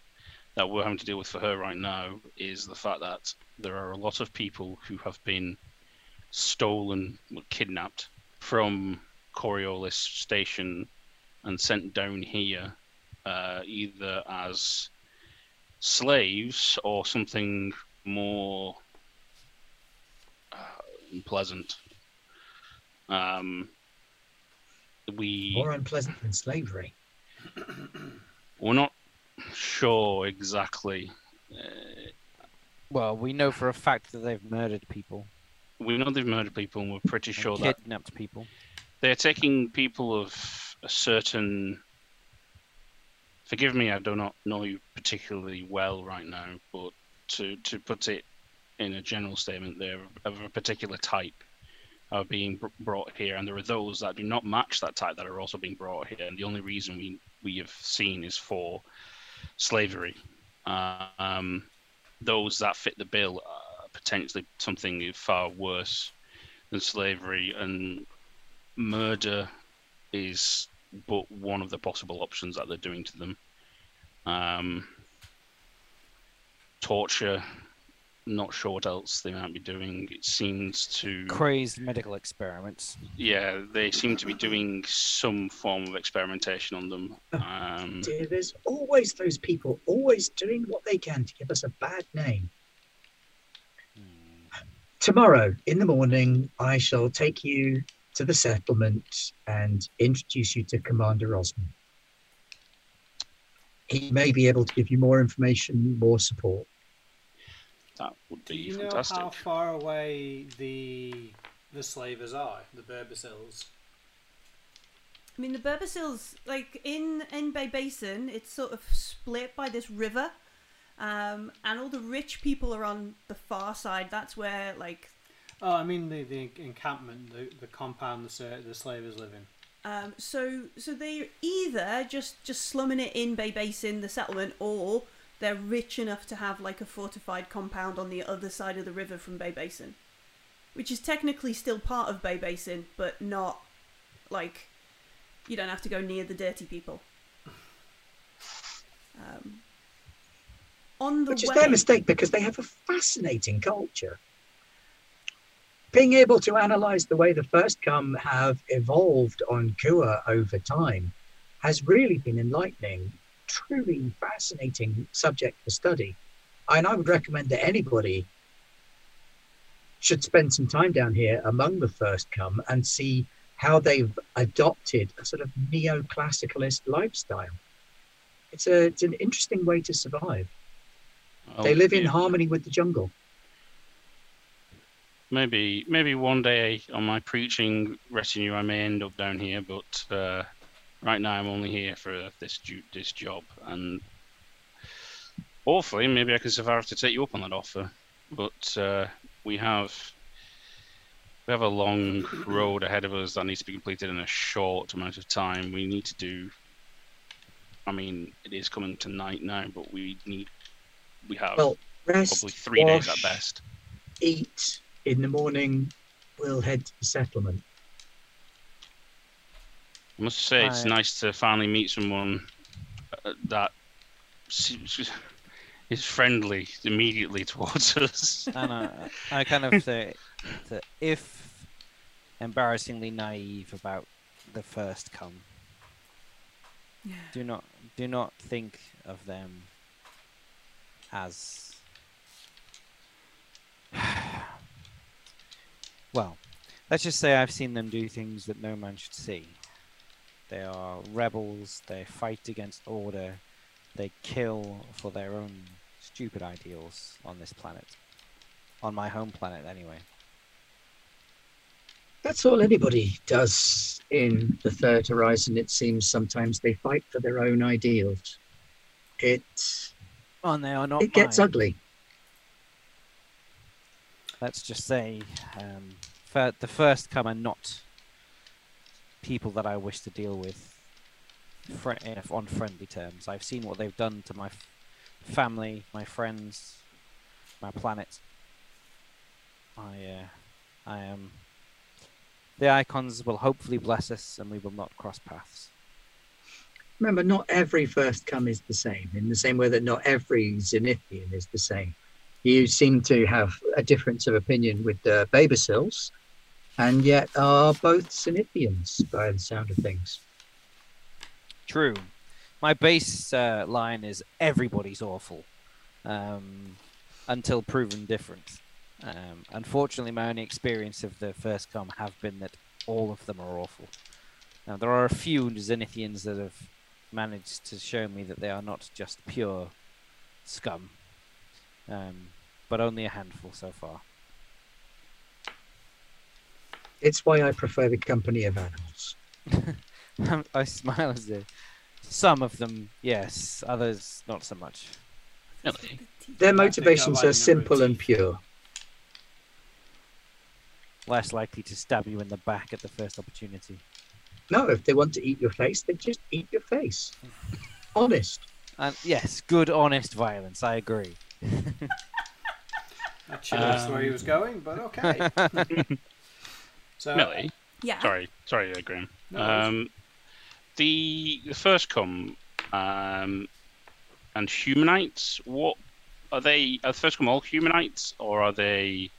that we're having to deal with for her right now is the fact that there are a lot of people who have been stolen, kidnapped from Coriolis Station and sent down here uh, either as slaves or something more uh, unpleasant. Um, we... More unpleasant than slavery. We're not sure exactly. Uh, well, we know for a fact that they've murdered people. we know they've murdered people, and we're pretty sure that kidnapped people. They're taking people of a certain. Forgive me, I do not know you particularly well right now, but to to put it in a general statement, they're of a particular type are being brought here, and there are those that do not match that type that are also being brought here. And the only reason we we have seen is for slavery. Uh, um, those that fit the bill are potentially something far worse than slavery, and murder is but one of the possible options that they're doing to them. Um, torture. Not sure what else they might be doing. It seems to crazed medical experiments. Yeah, they seem to be doing some form of experimentation on them. Um, Dear, there's always those people, always doing what they can to give us a bad name. Hmm. Tomorrow in the morning, I shall take you to the settlement and introduce you to Commander Osman. He may be able to give you more information, more support. That would be you fantastic. Do you know how far away the the slavers are, the Burbasils? I mean, the Burbasils, like, in, in Bay Basin, it's sort of split by this river, um, and all the rich people are on the far side. That's where, like... Oh, I mean the, the encampment, the, the compound the, the slavers live in. Um, so so they're either just, just slumming it in Bay Basin, the settlement, or... they're rich enough to have like a fortified compound on the other side of the river from Bay Basin, which is technically still part of Bay Basin, but not like you don't have to go near the dirty people. Um, on the which way, is their mistake because they have a fascinating culture. Being able to analyze the way the First Come have evolved on Kua over time has really been enlightening. Truly fascinating subject for study, and I would recommend that anybody should spend some time down here among the First Come and see how they've adopted a sort of neoclassicalist lifestyle. It's a it's an interesting way to survive. Oh, they live in yeah. harmony with the jungle. Maybe maybe one day on my preaching retinue I may end up down here, but. Uh... Right now, I'm only here for this this job, and hopefully, maybe I can survive to take you up on that offer. But uh, we have we have a long road ahead of us that needs to be completed in a short amount of time. We need to do. I mean, it is coming tonight now, but we need we have well, rest, probably three wash, days at best. Eat in the morning. We'll head to the settlement. I must say, it's I... nice to finally meet someone that is friendly immediately towards us. And I, I kind of say that if embarrassingly naive about the First Come, yeah. do not do not think of them as well. Let's just say I've seen them do things that no man should see. They are rebels, they fight against order, they kill for their own stupid ideals on this planet. On my home planet, anyway. That's all anybody does in the Third Horizon, it seems. Sometimes they fight for their own ideals. It, oh, and they are not it gets ugly. Let's just say um, for the First Come are not people that I wish to deal with fr on friendly terms. I've seen what they've done to my f family, my friends, my planet. I, uh, I am. The icons will hopefully bless us, and we will not cross paths. Remember, not every First Come is the same. In the same way that not every Zenithian is the same. You seem to have a difference of opinion with the Babasils. And yet are both Zenithians, by the sound of things. True. My base uh, line is everybody's awful, um, until proven different. Um, unfortunately, my only experience of the First Come have been that all of them are awful. Now, there are a few Zenithians that have managed to show me that they are not just pure scum, um, but only a handful so far. It's why I prefer the company of animals. I smile as though some of them, yes, others not so much. Really? Their motivations are simple and pure. Less likely to stab you in the back at the first opportunity. No, if they want to eat your face, they just eat your face. Honest. Um, yes, good, honest violence. I agree. Not sure that's um... where he was going, but okay. So, Millie? Yeah? Sorry, sorry, Graham. No, um, the, the first come um, and humanites, what are they? Are the first come all humanites, or are they...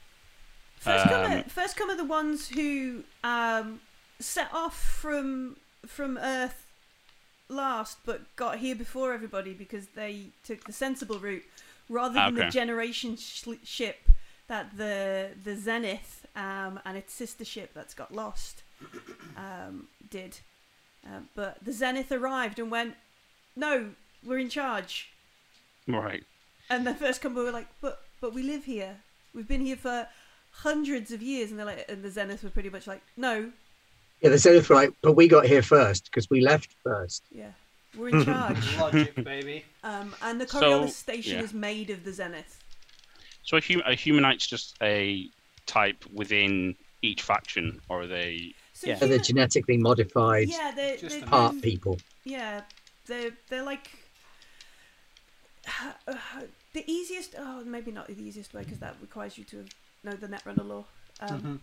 First um... come, are, first come are the ones who um, set off from from Earth last, but got here before everybody because they took the sensible route, rather than okay. the generation sh ship that the the Zenith um, and its sister ship that's got lost um, did. Uh, but the Zenith arrived and went, no, we're in charge. Right. And the first couple were like, but but we live here. We've been here for hundreds of years. And they're like, and the Zenith were pretty much like, no. Yeah, the Zenith were like, but we got here first because we left first. Yeah. We're in charge. Logic, baby. Um, and the Coriolis so, Station yeah. is made of the Zenith. So a, hum a humanite's just a type within each faction, or are they? So yeah, human... they're genetically modified. Yeah, they're, they're part um, people. Yeah, they're they're like uh, the easiest. Oh, maybe not the easiest way because that requires you to know the Netrunner law. Um, mm-hmm.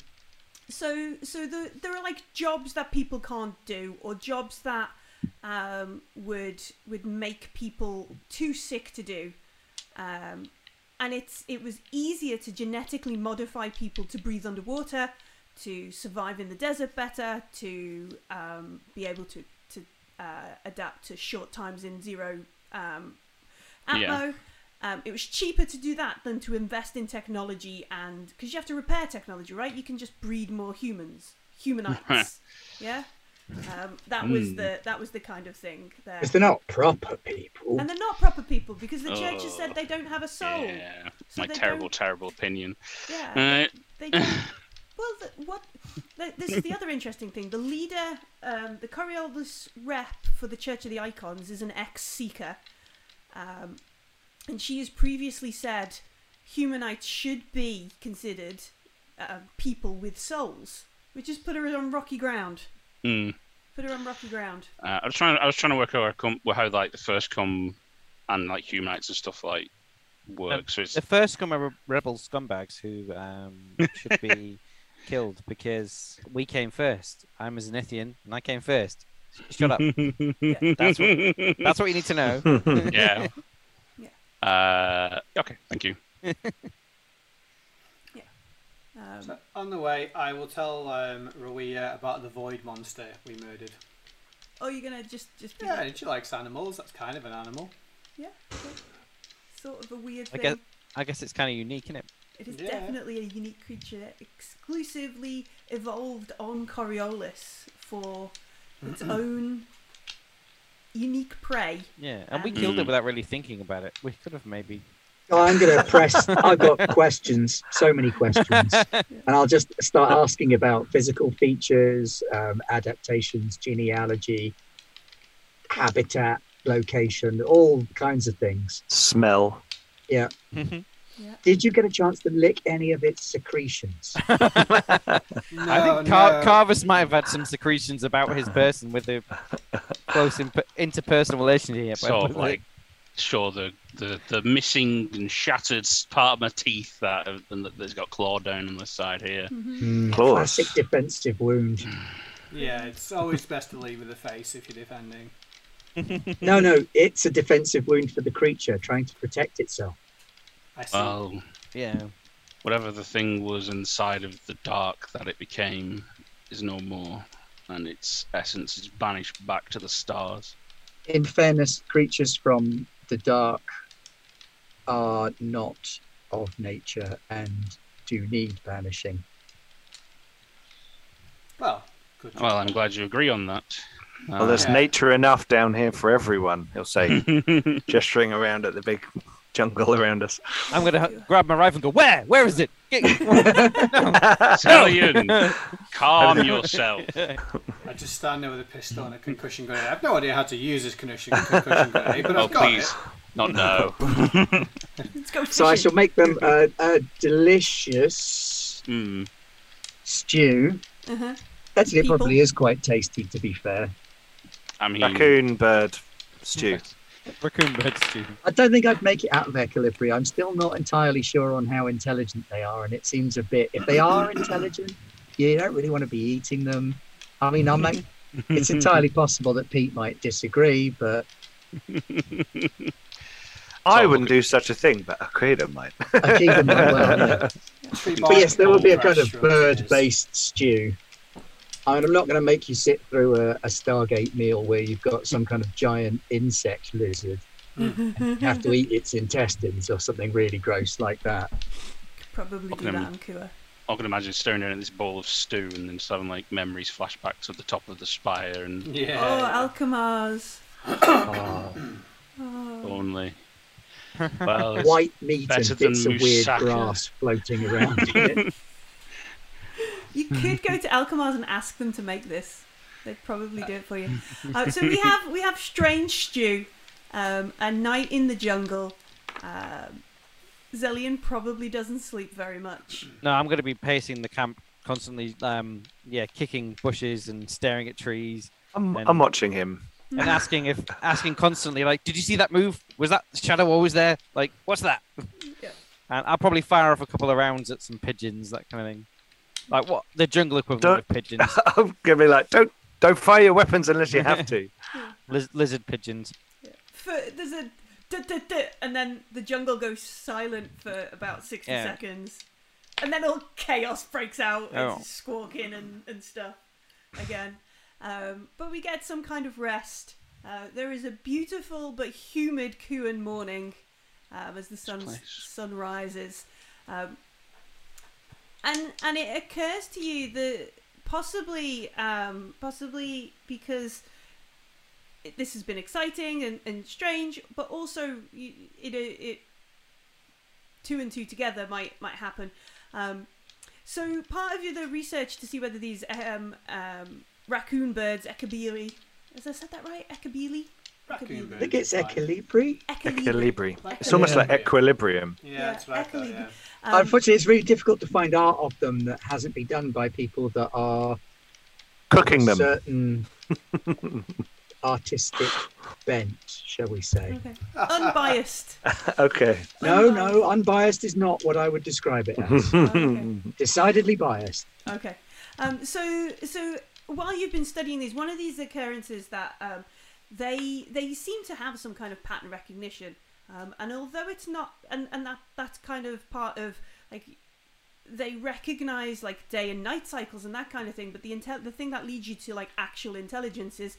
So so the, there are like jobs that people can't do, or jobs that. Um, would would make people too sick to do, um, and it's it was easier to genetically modify people to breathe underwater, to survive in the desert better, to um, be able to to uh, adapt to short times in zero um, atmo. Yeah. Um, it was cheaper to do that than to invest in technology, and because you have to repair technology, right? You can just breed more humans, humanites, yeah. Um, that mm. was the that was the kind of thing. There. Because they're not proper people, and they're not proper people because the church oh, has said they don't have a soul. Yeah, so my terrible, don't... terrible opinion. Yeah, uh... they, they don't... Well, the, what? The, this is the other interesting thing. The leader, um, the Coriolis rep for the Church of the Icons, is an ex-seeker, um, and she has previously said humanites should be considered uh, people with souls, which has put her on rocky ground. Mm. Put her on rocky ground. Uh, I was trying. I was trying to work out how, how like the first come and like humanites and stuff like works. So the first come are rebel scumbags who um, should be killed because we came first. I'm a Zenithian and I came first. Shut up. Yeah, that's what. That's what you need to know. Yeah. Yeah. Uh, okay. Thank you. Um, so on the way, I will tell um, Rawia about the void monster we murdered. Oh, you're going to just... just be yeah, like... she likes animals. That's kind of an animal. Yeah. Sort of a weird I thing. Guess, I guess it's kind of unique, isn't it? It is yeah. definitely a unique creature, exclusively evolved on Coriolis for its own unique prey. Yeah, and, and we killed it without really thinking about it. We could have maybe... Oh, I'm going to press. I've got questions, so many questions. And I'll just start asking about physical features, um, adaptations, genealogy, habitat, location, all kinds of things. Smell. Yeah. Mm-hmm. Yeah. Did you get a chance to lick any of its secretions? No, I think Car no. Carvus might have had some secretions about his person with the close interpersonal relationship. Sort of like. Sure, the, the the missing and shattered part of my teeth that that's got claw down on the side here. Mm-hmm. Classic defensive wound. Yeah, it's always best to leave with the face if you're defending. No, no, it's a defensive wound for the creature trying to protect itself. I see. Well, yeah. Whatever the thing was inside of the dark that it became is no more, and its essence is banished back to the stars. In fairness, creatures from the dark are not of nature and do need banishing. Well, good job. Well, I'm glad you agree on that. Well, uh, there's yeah. nature enough down here for everyone, he'll say, gesturing around at the big jungle around us. I'm going to grab my rifle and go, where? Where is it? Zellian, calm yourself. I just stand there with a pistol and a concussion grenade. I've no idea how to use this concussion, concussion grenade, but oh, I've got please. It. Not no. Let's go so I shall make them a, a delicious mm. stew. Uh-huh. That it probably is quite tasty, to be fair. I mean, raccoon bird stew. Raccoon bird stew. I don't think I'd make it out of equilibrium. I'm still not entirely sure on how intelligent they are, and it seems a bit. If they are intelligent, you don't really want to be eating them. I mean, I make. It's entirely possible that Pete might disagree, but. I wouldn't do such a thing, but Okida might. Okida might well, yeah. But yes, there will be a kind of bird-based stew. And I'm not going to make you sit through a, a Stargate meal where you've got some kind of giant insect lizard and you have to eat its intestines or something really gross like that. Could probably do that on Kua. I can imagine staring down at this bowl of stew and then having like memories, flashbacks of the top of the spire and yeah. Oh, Alchemars. Oh. Oh. Only. Well, white meat and bits of weird grass floating around in it. You could go to Alchemar's and ask them to make this. They'd probably do it for you. Uh, so we have we have strange stew, um, a night in the jungle. Uh, Zellian probably doesn't sleep very much. No, I'm going to be pacing the camp constantly. Um, yeah, kicking bushes and staring at trees. I'm, and... I'm watching him. And asking if asking constantly, like, did you see that move? Was that shadow always there? Like, what's that? Yeah. And I'll probably fire off a couple of rounds at some pigeons, that kind of thing. Like what the jungle equivalent don't, of pigeons. I'm gonna be like, don't don't fire your weapons unless you have to. Liz, lizard pigeons. Yeah. For, there's a duh, duh, duh, and then the jungle goes silent for about sixty yeah. seconds, and then all chaos breaks out. Oh. It's squawking and and stuff again. Um, but we get some kind of rest. Uh, there is a beautiful but humid Kuan morning um, as the sun sun rises, um, and and it occurs to you that possibly um, possibly because it, this has been exciting and, and strange, but also it, it it two and two together might might happen. Um, so part of the research to see whether these um, um, raccoon birds, Ekabiri. Has I said that right? Ekabiri? Raccoon bird. I think it's Equilibri. Equilibri. It's almost like equilibrium. Yeah, yeah, it's like that, yeah. Um, Unfortunately, it's really difficult to find art of them that hasn't been done by people that are cooking them. Certain artistic bent, shall we say? Okay. Unbiased. Okay. No, unbiased. no, unbiased is not what I would describe it as. Oh, okay. Decidedly biased. Okay. Um. So so. While you've been studying these, one of these occurrences that um, they they seem to have some kind of pattern recognition, um, and although it's not, and, and that that's kind of part of like they recognise like day and night cycles and that kind of thing. But the intel the thing that leads you to like actual intelligence is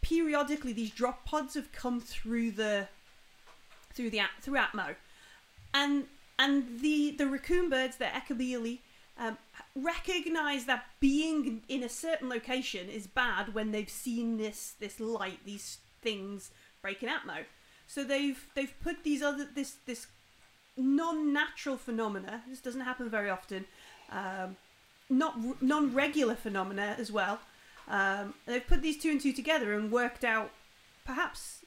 periodically these drop pods have come through the through the through Atmo, and and the the raccoon birds, the Ekabiri, Um, recognize that being in a certain location is bad when they've seen this this light, these things breaking atmo. So they've they've put these other this this non-natural phenomena. This doesn't happen very often. Um, not non-regular phenomena as well. Um, they've put these two and two together and worked out perhaps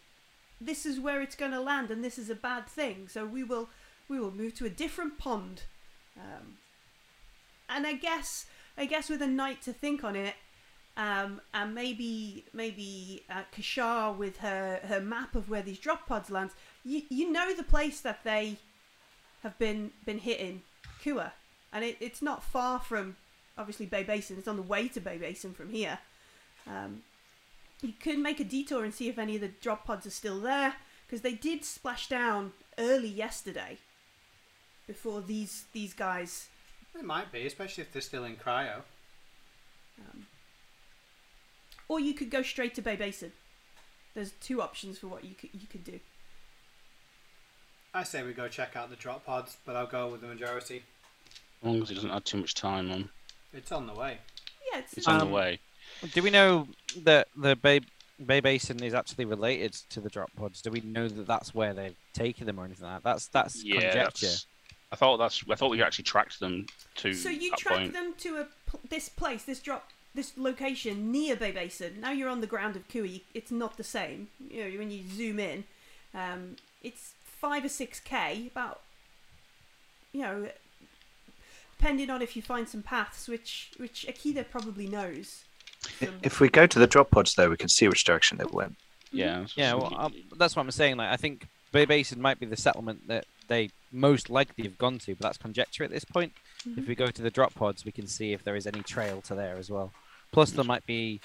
this is where it's going to land and this is a bad thing. So we will we will move to a different pond. Um, And I guess, I guess, with a night to think on it, um, and maybe, maybe uh, Kishar with her, her map of where these drop pods land, you you know the place that they have been been hitting Kua, and it, it's not far from obviously Bay Basin. It's on the way to Bay Basin from here. Um, you could make a detour and see if any of the drop pods are still there because they did splash down early yesterday before these these guys. They might be, especially if they're still in cryo. Um, or you could go straight to Bay Basin. There's two options for what you could, you could do. I say we go check out the drop pods, but I'll go with the majority. As long as it doesn't add too much time on. It's on the way. Yeah, it's, it's on um, the way. Do we know that the Bay, Bay Basin is actually related to the drop pods? Do we know that that's where they've taken them or anything like that? That's, that's yeah, conjecture. That's... I thought that's. I thought we actually tracked them to. So you that tracked point. them to a this place, this drop, this location near Bay Basin. Now you're on the ground of Kua. It's not the same. You know, when you zoom in, um, it's five or six k. About, you know, depending on if you find some paths, which which Okida probably knows. From... If we go to the drop pods, though, we can see which direction they went. Yeah. Yeah. Well, I'll, that's what I'm saying. Like, I think Bay Basin might be the settlement that they most likely have gone to, but that's conjecture at this point. Mm-hmm. If we go to the drop pods, we can see if there is any trail to there as well. Plus, there might be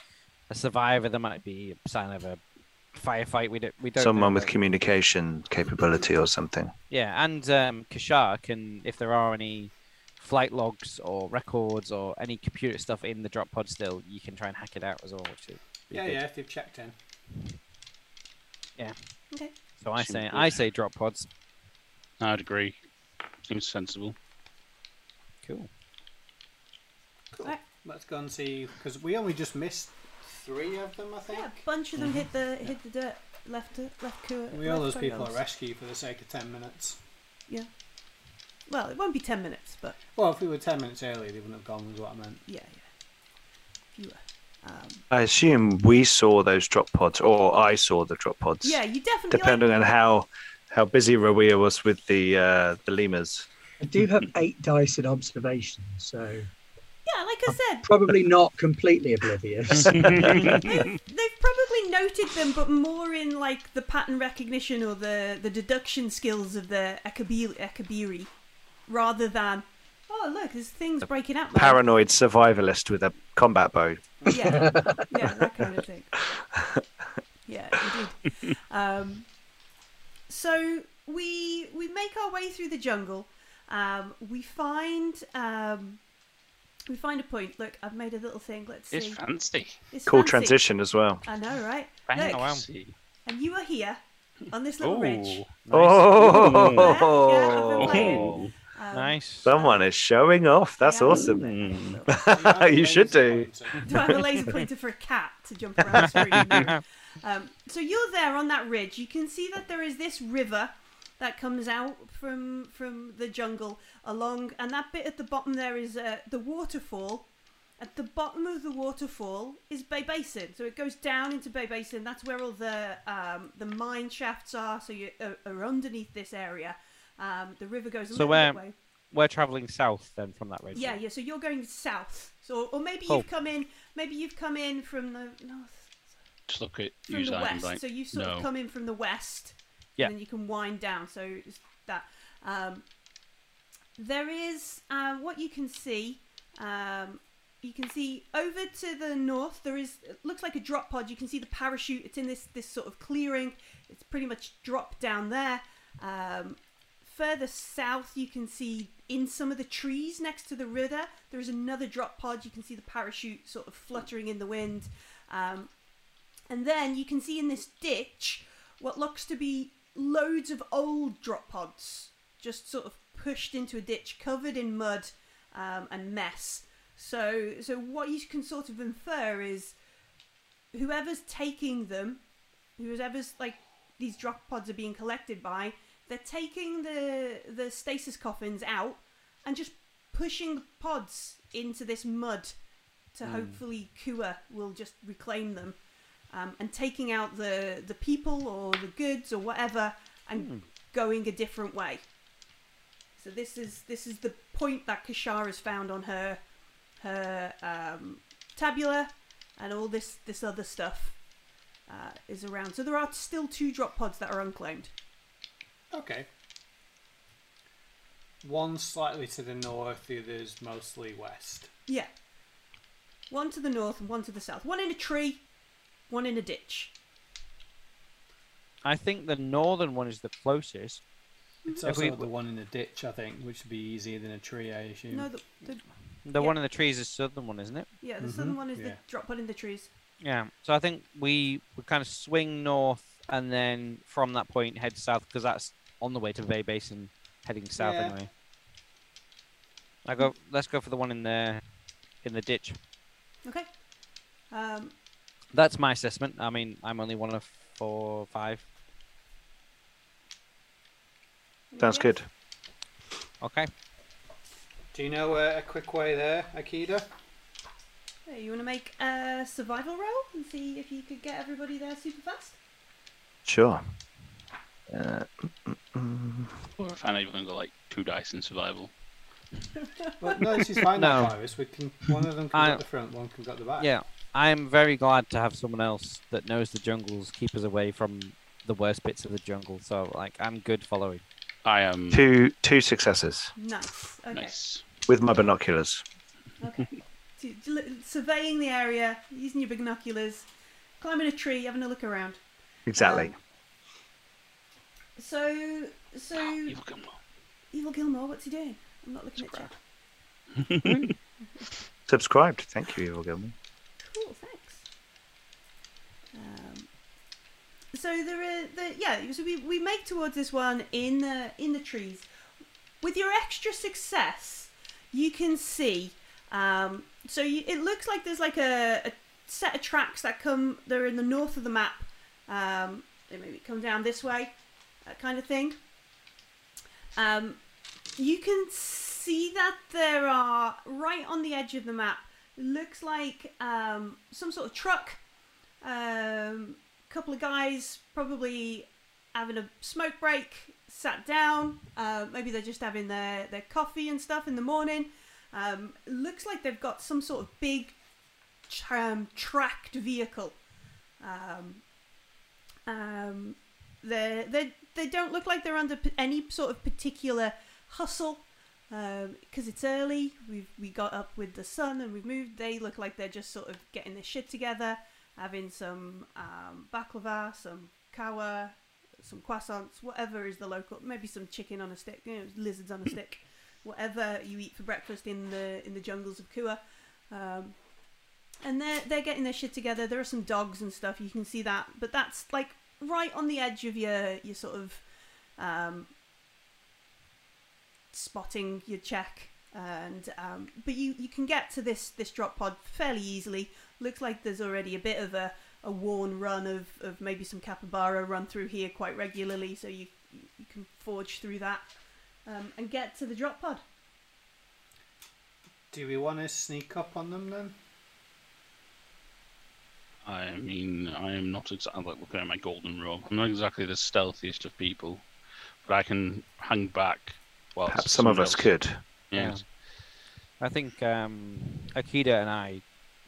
a survivor. There might be a sign of a firefight. We don't. We don't. Someone know, with like, communication capability or something. Yeah, and um, Kishar can, if there are any flight logs or records or any computer stuff in the drop pod still, you can try and hack it out as well. Which is yeah, good. yeah. If you've checked in. Yeah. Okay. So I say, I say drop pods. I'd agree. Seems sensible. Cool. Cool. Right. Let's go and see, because we only just missed three of them, I think. Yeah, a bunch of them mm-hmm. hit the yeah. hit the dirt, left left to it. We all those people are rescued for the sake of ten minutes. Yeah. Well, it won't be ten minutes, but. Well, if we were ten minutes earlier, they wouldn't have gone. Was what I meant. Yeah, yeah. Fewer. Um, I assume we saw those drop pods, or I saw the drop pods. Yeah, you definitely. Depending I... on how how busy Rawia was with the uh, the lemurs. I do have eight dice in observation, so yeah, like I said, I'm probably not completely oblivious. they've, they've probably noted them, but more in like the pattern recognition or the the deduction skills of the Ekabiri, Ekabiri rather than. Oh, look, there's things a breaking up. Paranoid survivalist with a combat bow. Yeah, yeah, that kind of thing. Yeah, indeed. Um, so we we make our way through the jungle. Um, we find um, we find a point. Look, I've made a little thing. Let's see. It's fancy. It's cool fancy. Transition as well. I know, right? Fancy. Look, and you are here on this little Ooh, ridge. Nice. Oh. Yeah, yeah, Um, nice. Someone um, is showing off. That's yeah, awesome. Mm. So, you you should do. Pointer. Do I have a laser pointer for a cat to jump around the screen? um, so you're there on that ridge. You can see that there is this river that comes out from from the jungle along, and that bit at the bottom there is uh, the waterfall. At the bottom of the waterfall is Bay Basin. So it goes down into Bay Basin. That's where all the um, the mine shafts are. So you are, are underneath this area. Um, the river goes a so little bit way. We're travelling south then from that road. Yeah, yeah. So you're going south. So, or maybe oh. you've come in. Maybe you've come in from the north. Just look at from the west. Like, so you sort no. of come in from the west. Yeah. And then you can wind down. So it's that um, there is uh, what you can see. Um, you can see over to the north. There is it looks like a drop pod. You can see the parachute. It's in this this sort of clearing. It's pretty much dropped down there. Um, Further south, you can see in some of the trees next to the river, there is another drop pod. You can see the parachute sort of fluttering in the wind. Um, and then you can see in this ditch what looks to be loads of old drop pods just sort of pushed into a ditch covered in mud um, and mess. So, so what you can sort of infer is whoever's taking them, whoever's like these drop pods are being collected by, they're taking the the stasis coffins out and just pushing the pods into this mud to mm. hopefully Kua will just reclaim them um, and taking out the, the people or the goods or whatever and mm. going a different way. So this is this is the point that Kishar has found on her her um, tabula and all this, this other stuff uh, is around. So there are still two drop pods that are unclaimed. Okay. One slightly to the north, the other's mostly west. Yeah. One to the north and one to the south. One in a tree, one in a ditch. I think the northern one is the closest. It's if also we... the one in the ditch, I think, which would be easier than a tree, I assume. No, the the, the yeah. one in the trees is the southern one, isn't it? Yeah, the mm-hmm. southern one is yeah. the drop one in the trees. Yeah, so I think we would kind of swing north and then from that point head south because that's on the way to Bay Basin, heading south yeah. anyway. I go. Let's go for the one in the in the ditch. Okay. Um, that's my assessment. I mean, I'm only one of four or five. Sounds yes. good. Okay. Do you know uh, a quick way there, Okida? Hey, you want to make a survival roll and see if you could get everybody there super fast? Sure. Uh, mm, mm. Or if I'm even got like two dice in survival. Well, no, she's fine. No. Virus. We can. One of them can get the front, one can get the back. Yeah, I am very glad to have someone else that knows the jungles keep us away from the worst bits of the jungle. So, like, I'm good following. I am two two successes. Nice. Okay. Nice. With my binoculars. Okay. So, surveying the area, using your binoculars, climbing a tree, having a look around. Exactly. Um, so, so. Oh, Evil Gilmore. Evil Gilmore, what's he doing? I'm not looking Subscribe. at you. Subscribed. Thank you, Evil Gilmore. Cool. Thanks. Um, so there are the yeah. So we we make towards this one in the in the trees. With your extra success, you can see. Um, so you, it looks like there's like a, a set of tracks that come. They're in the north of the map. Um, they maybe come down this way, that kind of thing. Um. You can see that there are, right on the edge of the map, looks like um, some sort of truck, a um, couple of guys probably having a smoke break, sat down, uh, maybe they're just having their, their coffee and stuff in the morning. Um, looks like they've got some sort of big um, tracked vehicle. Um, um, they're, they're, they don't look like they're under any sort of particular... hustle, because um, it's early. We've we got up with the sun and we've moved. They look like they're just sort of getting their shit together, having some um, baklava, some kawa, some croissants, whatever is the local. Maybe some chicken on a stick, you know, lizards on a stick, whatever you eat for breakfast in the in the jungles of Kua. Um, and they're they're getting their shit together. There are some dogs and stuff. You can see that, but that's like right on the edge of your your sort of. Um, spotting your check, and um but you you can get to this this drop pod fairly easily. Looks like there's already a bit of a a worn run of of maybe some capybara run through here quite regularly, so you you can forge through that um and get to the drop pod. Do we want to sneak up on them then? I mean, I am not exactly like looking at my golden rule. I'm not exactly the stealthiest of people, but I can hang back. Well, perhaps some of us else. could. Yeah. yeah. I think um, Okida and I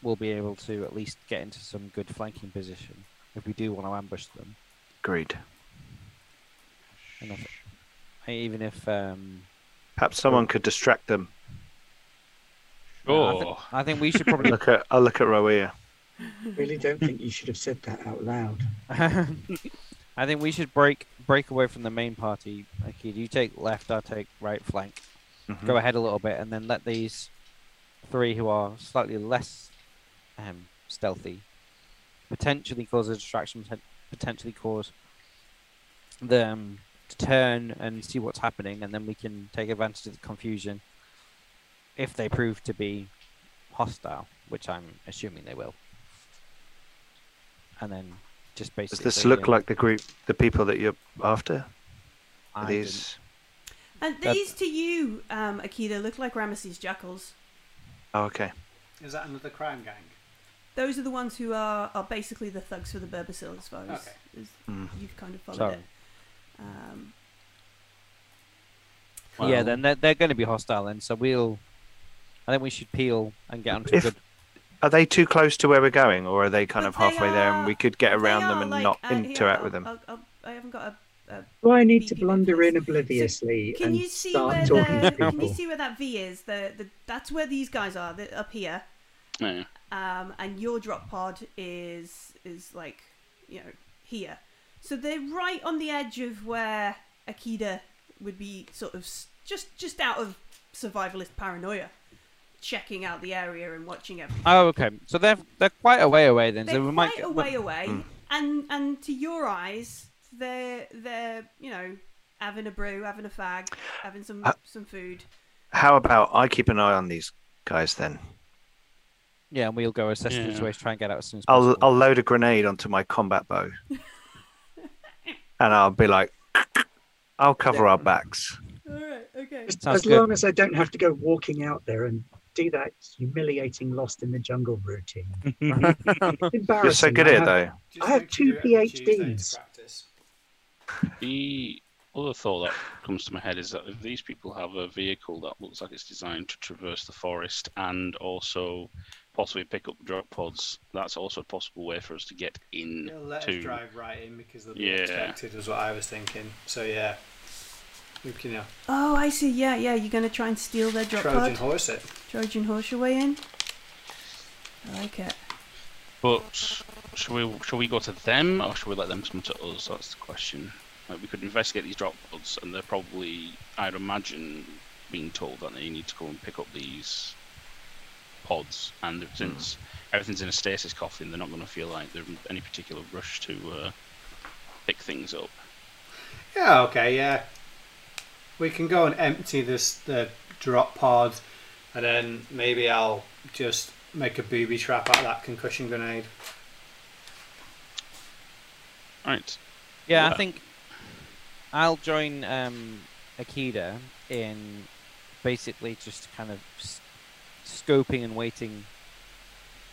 will be able to at least get into some good flanking position if we do want to ambush them. Agreed. And if, even if... Um, perhaps someone could distract them. Sure. I, th I think we should probably... look at, I'll look at Rawia. I really don't think you should have said that out loud. I think we should break break away from the main party. Akid, you take left, I'll take right flank. Mm-hmm. Go ahead a little bit, and then let these three who are slightly less um, stealthy potentially cause a distraction, potentially cause them to turn and see what's happening, and then we can take advantage of the confusion if they prove to be hostile, which I'm assuming they will. And then... Just basically, does this look yeah. like the group, the people that you're after? Are these, and these that... to you, um, Akida, look like Ramesses Jackals. Oh, okay. Is that another crime gang? Those are the ones who are are basically the thugs for the Barbasil, as far as, okay. as mm. you've kind of followed Sorry. it. Um, well, yeah, then they're, they're going to be hostile, and so we'll. I think we should peel and get onto if... a good. Are they too close to where we're going, or are they kind but of halfway are, there and we could get around them and like, not uh, interact here, I'll, with them? I'll, I'll, I haven't got a... a well, I need to blunder in obliviously so, can and you see start where talking the, to people. Can you see where that V is? The, the, that's where these guys are, up here. Yeah. Um, and your drop pod is, is like, you know, here. So they're right on the edge of where Akida would be sort of just, just out of survivalist paranoia. Checking out the area and watching everything. Oh, okay. So they're they're quite a way away then. They're so we might quite a way away, mm. and and to your eyes, they're they're you know having a brew, having a fag, having some uh, some food. How about I keep an eye on these guys then? Yeah, and we'll go assess yeah. the situation, try and get out as soon as possible. I'll I'll load a grenade onto my combat bow, and I'll be like, I'll cover yeah. our backs. All right. Okay. Sounds as good. Long as I don't have to go walking out there and do that humiliating Lost in the Jungle routine. It's embarrassing. You're so good at it, though. I have two PhDs. The other thought that comes to my head is that if these people have a vehicle that looks like it's designed to traverse the forest and also possibly pick up drug pods, that's also a possible way for us to get in. It'll let to... us drive right in because they'll be yeah. protected, is what I was thinking. So, yeah. We can, yeah. Oh, I see. Yeah, yeah. You're going to try and steal their drug pod? Trojan horse it. Trojan horse your way in? I like it. But... Shall we, shall we go to them, or shall we let them come to us? That's the question. Like, we could investigate these drop pods, and they're probably, I'd imagine, being told that they need to go and pick up these pods. And since mm. everything's in a stasis coffin, they're not going to feel like there's any particular rush to uh, pick things up. Yeah, okay, yeah. We can go and empty this the drop pod, and then maybe I'll just make a booby trap out of that concussion grenade. Right. Yeah, yeah, I think I'll join um, Okida in basically just kind of scoping and waiting.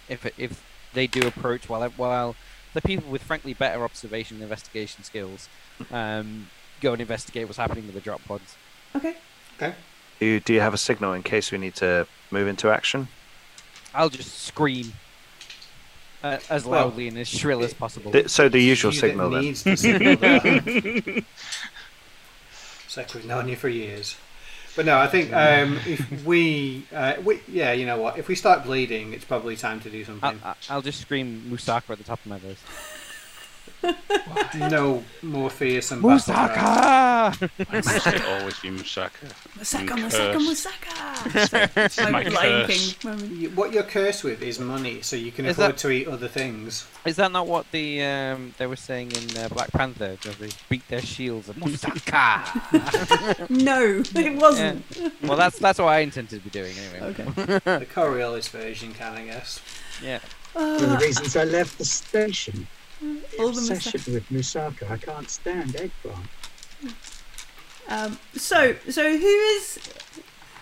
If if they do approach, while while the people with frankly better observation and investigation skills um, go and investigate what's happening with the drop pods. Okay. Okay. Do you, do you have a signal in case we need to move into action? I'll just scream. Uh, as loudly well, and as shrill it, as possible. Th so the usual signal then. Needs the signal there. It's like we've known you for years. But no, I think um, if we, uh, we... Yeah, you know what? If we start bleeding, it's probably time to do something. I'll, I'll just scream Musaka at the top of my voice. No more fearsome Musaka! Musaka! It'll always be Musaka. Musaka, Musaka, Musaka! It's my curse. What you're cursed with is money, so you can is afford that, to eat other things. Is that not what the um, they were saying in uh, Black Panther? They beat their shields of Musaka! No, it wasn't. Yeah. Well, that's that's what I intended to be doing anyway. Okay. The Coriolis version can, I guess. Yeah. Uh, One of the reasons I left the station. All the obsession with Musaka. I can't stand eggplant. Um, so, so who is?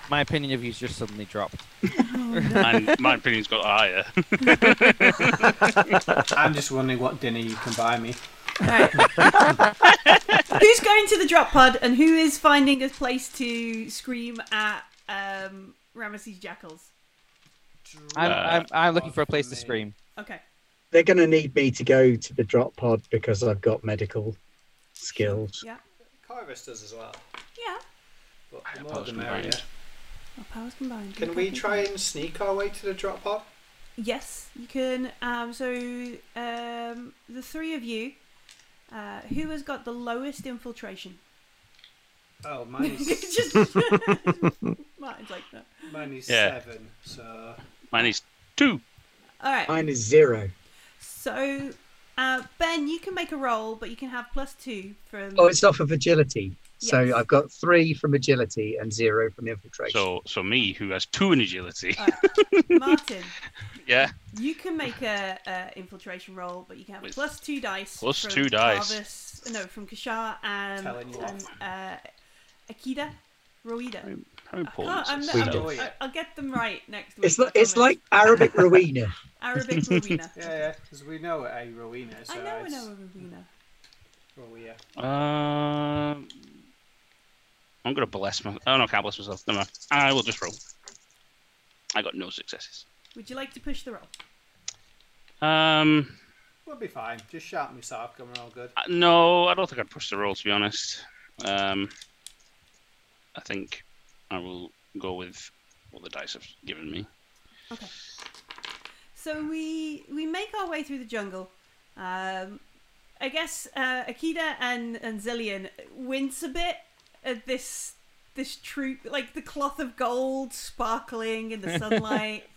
My opinion of you's just suddenly dropped. Oh, no. And my opinion's got higher. I'm just wondering what dinner you can buy me. Right. Who's going to the drop pod, and who is finding a place to scream at um, Ramesses Jackals? I'm, I'm, I'm looking for a place to scream. Okay. They're going to need me to go to the drop pod because I've got medical skills. Yeah. Carvus does as well. Yeah. But the more the merrier. Our powers combined. Can we try and sneak our way to the drop pod? Yes, you can. Um, so um, the three of you, uh, who has got the lowest infiltration? Oh, mine is... Just... Mine's like that. Mine is yeah. seven, so... Mine is two. All right. Mine is zero. So, uh, Ben, you can make a roll, but you can have plus two from... Oh, it's off of agility. Yes. So I've got three from agility and zero from infiltration. So, so me, who has two in agility. Right. Martin. Yeah? You can make a, a infiltration roll, but you can have With plus two dice. Plus from two dice. Jarvis, no, from Kishar and, and uh, Akida. Rawida. How important I'm, I'm, I'm, I'll get them right next week. It's, like, it's like Arabic Rawina. Arabic Rawina. Yeah, yeah, because we know a Rawina. So I know it's... we know a Rawina. Rawia. Um, I'm going to bless myself. Oh, no, I can't bless myself. No, I will just roll. I got no successes. Would you like to push the roll? Um, We'll be fine. Just shout me soft and we're all good. Uh, no, I don't think I'd push the roll, to be honest. Um, I think I will go with what the dice have given me. Okay. So we we make our way through the jungle. Um, I guess uh, Okida and and Zellian wince a bit at this this troop, like the cloth of gold sparkling in the sunlight.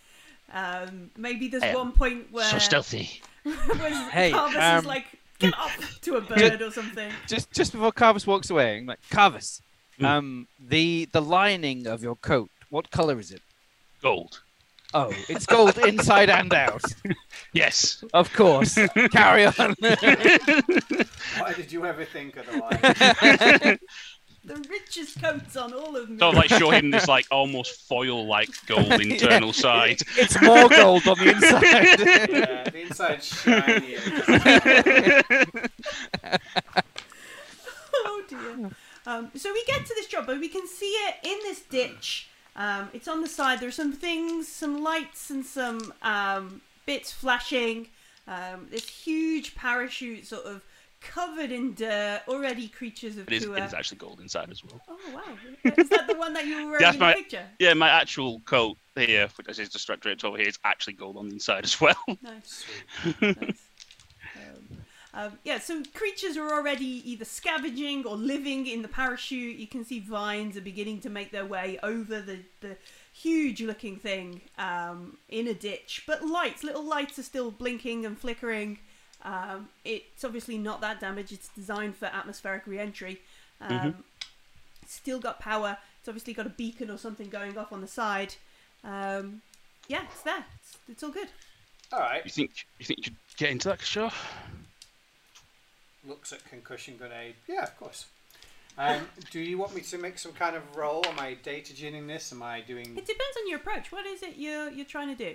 um, maybe there's hey, one point where so stealthy. Where hey, Carvus um... is like, get off to a bird or something. Just just before Carvus walks away, I'm like, Carvus. Mm. Um, the the lining of your coat, what colour is it? Gold. Oh, it's gold inside and out. Yes. Of course. Carry on. Why did you ever think of the lining? The rich butcher's coats on, all of them. So like show him this like almost foil-like gold internal yeah. side. It's more gold on the inside. Yeah, the inside's shiny. Oh dear. Um, so we get to this job, but we can see it in this ditch. Um, it's on the side. There are some things, some lights and some um, bits flashing. Um, this huge parachute sort of covered in dirt, already creatures of Kua. It is, it is actually gold inside as well. Oh, wow. Is that the one that you were wearing That's in my, the picture? Yeah, my actual coat here, which is just draped over here, is actually gold on the inside as well. Nice. Nice. Um, Um, yeah, so creatures are already either scavenging or living in the parachute. You can see vines are beginning to make their way over the, the huge-looking thing um, in a ditch. But lights, little lights are still blinking and flickering. Um, it's obviously not that damaged. It's designed for atmospheric re-entry. Um, mm-hmm. Still got power. It's obviously got a beacon or something going off on the side. Um, yeah, it's there. It's, it's all good. All right. You think you think you could get into that, Kishar? Looks at concussion grenade. Yeah, of course. Um, do you want me to make some kind of roll? Am I data ginning this? Am I doing? It depends on your approach. What is it you're you're trying to do?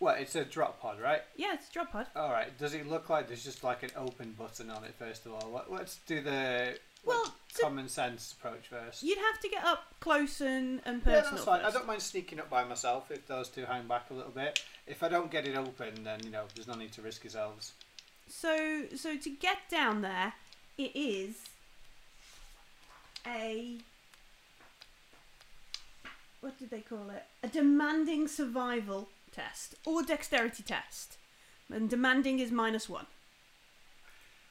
Well, it's a drop pod, right? Yeah, it's a drop pod. All right. Does it look like there's just like an open button on it? First of all, let's do the well, like, so common sense approach first. You'd have to get up close and and personal. Yeah, that's fine. First. I don't mind sneaking up by myself if those two hang back a little bit. If I don't get it open, then you know there's no need to risk yourselves. So, so to get down there, it is a, what did they call it? A demanding survival test or dexterity test. And demanding is minus one.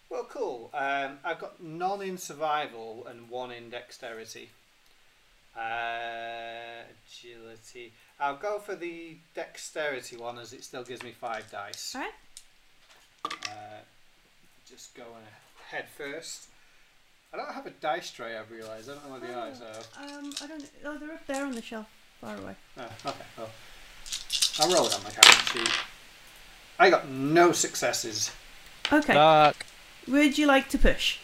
Well, cool. Um, I've got none in survival and one in dexterity. Uh, agility. I'll go for the dexterity one as it still gives me five dice. All right. Uh, just go on head first. I don't have a dice tray, I've realised. I don't know where the eyes are. Um, I don't know. Oh, they're up there on the shelf, far away. Oh, okay. Well, I'll roll it on my character sheet. I got no successes. Okay. Dark. Would you like to push?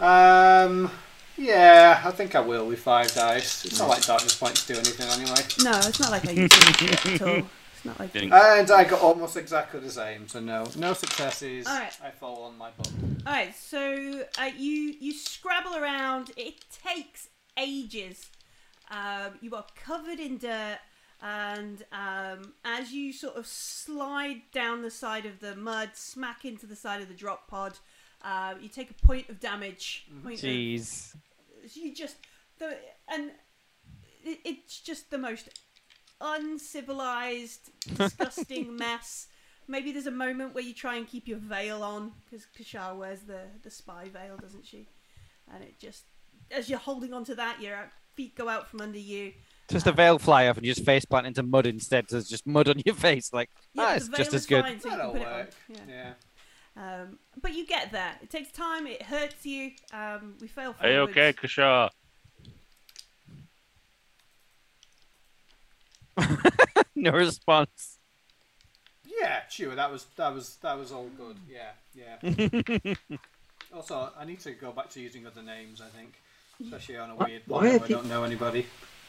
Um, yeah, I think I will with five dice. It's not like darkness points do anything anyway. No, it's not like I used to do it at all. Not like and I got almost exactly the same, so no, no successes. All right. I fall on my butt. All right, so uh, you you scrabble around. It takes ages. Um, you are covered in dirt, and um, as you sort of slide down the side of the mud, smack into the side of the drop pod, uh, you take a point of damage. Point Jeez. Of, you just the and it, it's just the most uncivilized, disgusting mess. Maybe there's a moment where you try and keep your veil on because Kishar wears the the spy veil, doesn't she? And it just, as you're holding onto that, your feet go out from under you. Just um, a veil fly off and you just face plant into mud instead. So there's just mud on your face. Like yeah, ah, it's just as good. Fine, so That'll you can put work. It on. Yeah. yeah. Um, but you get there. It takes time. It hurts you. Um, we fail. Are you okay, Kishar? No response. Yeah, sure. That was that was that was all good. Yeah, yeah. Also, I need to go back to using other names. I think, especially on a weird one where I don't know anybody.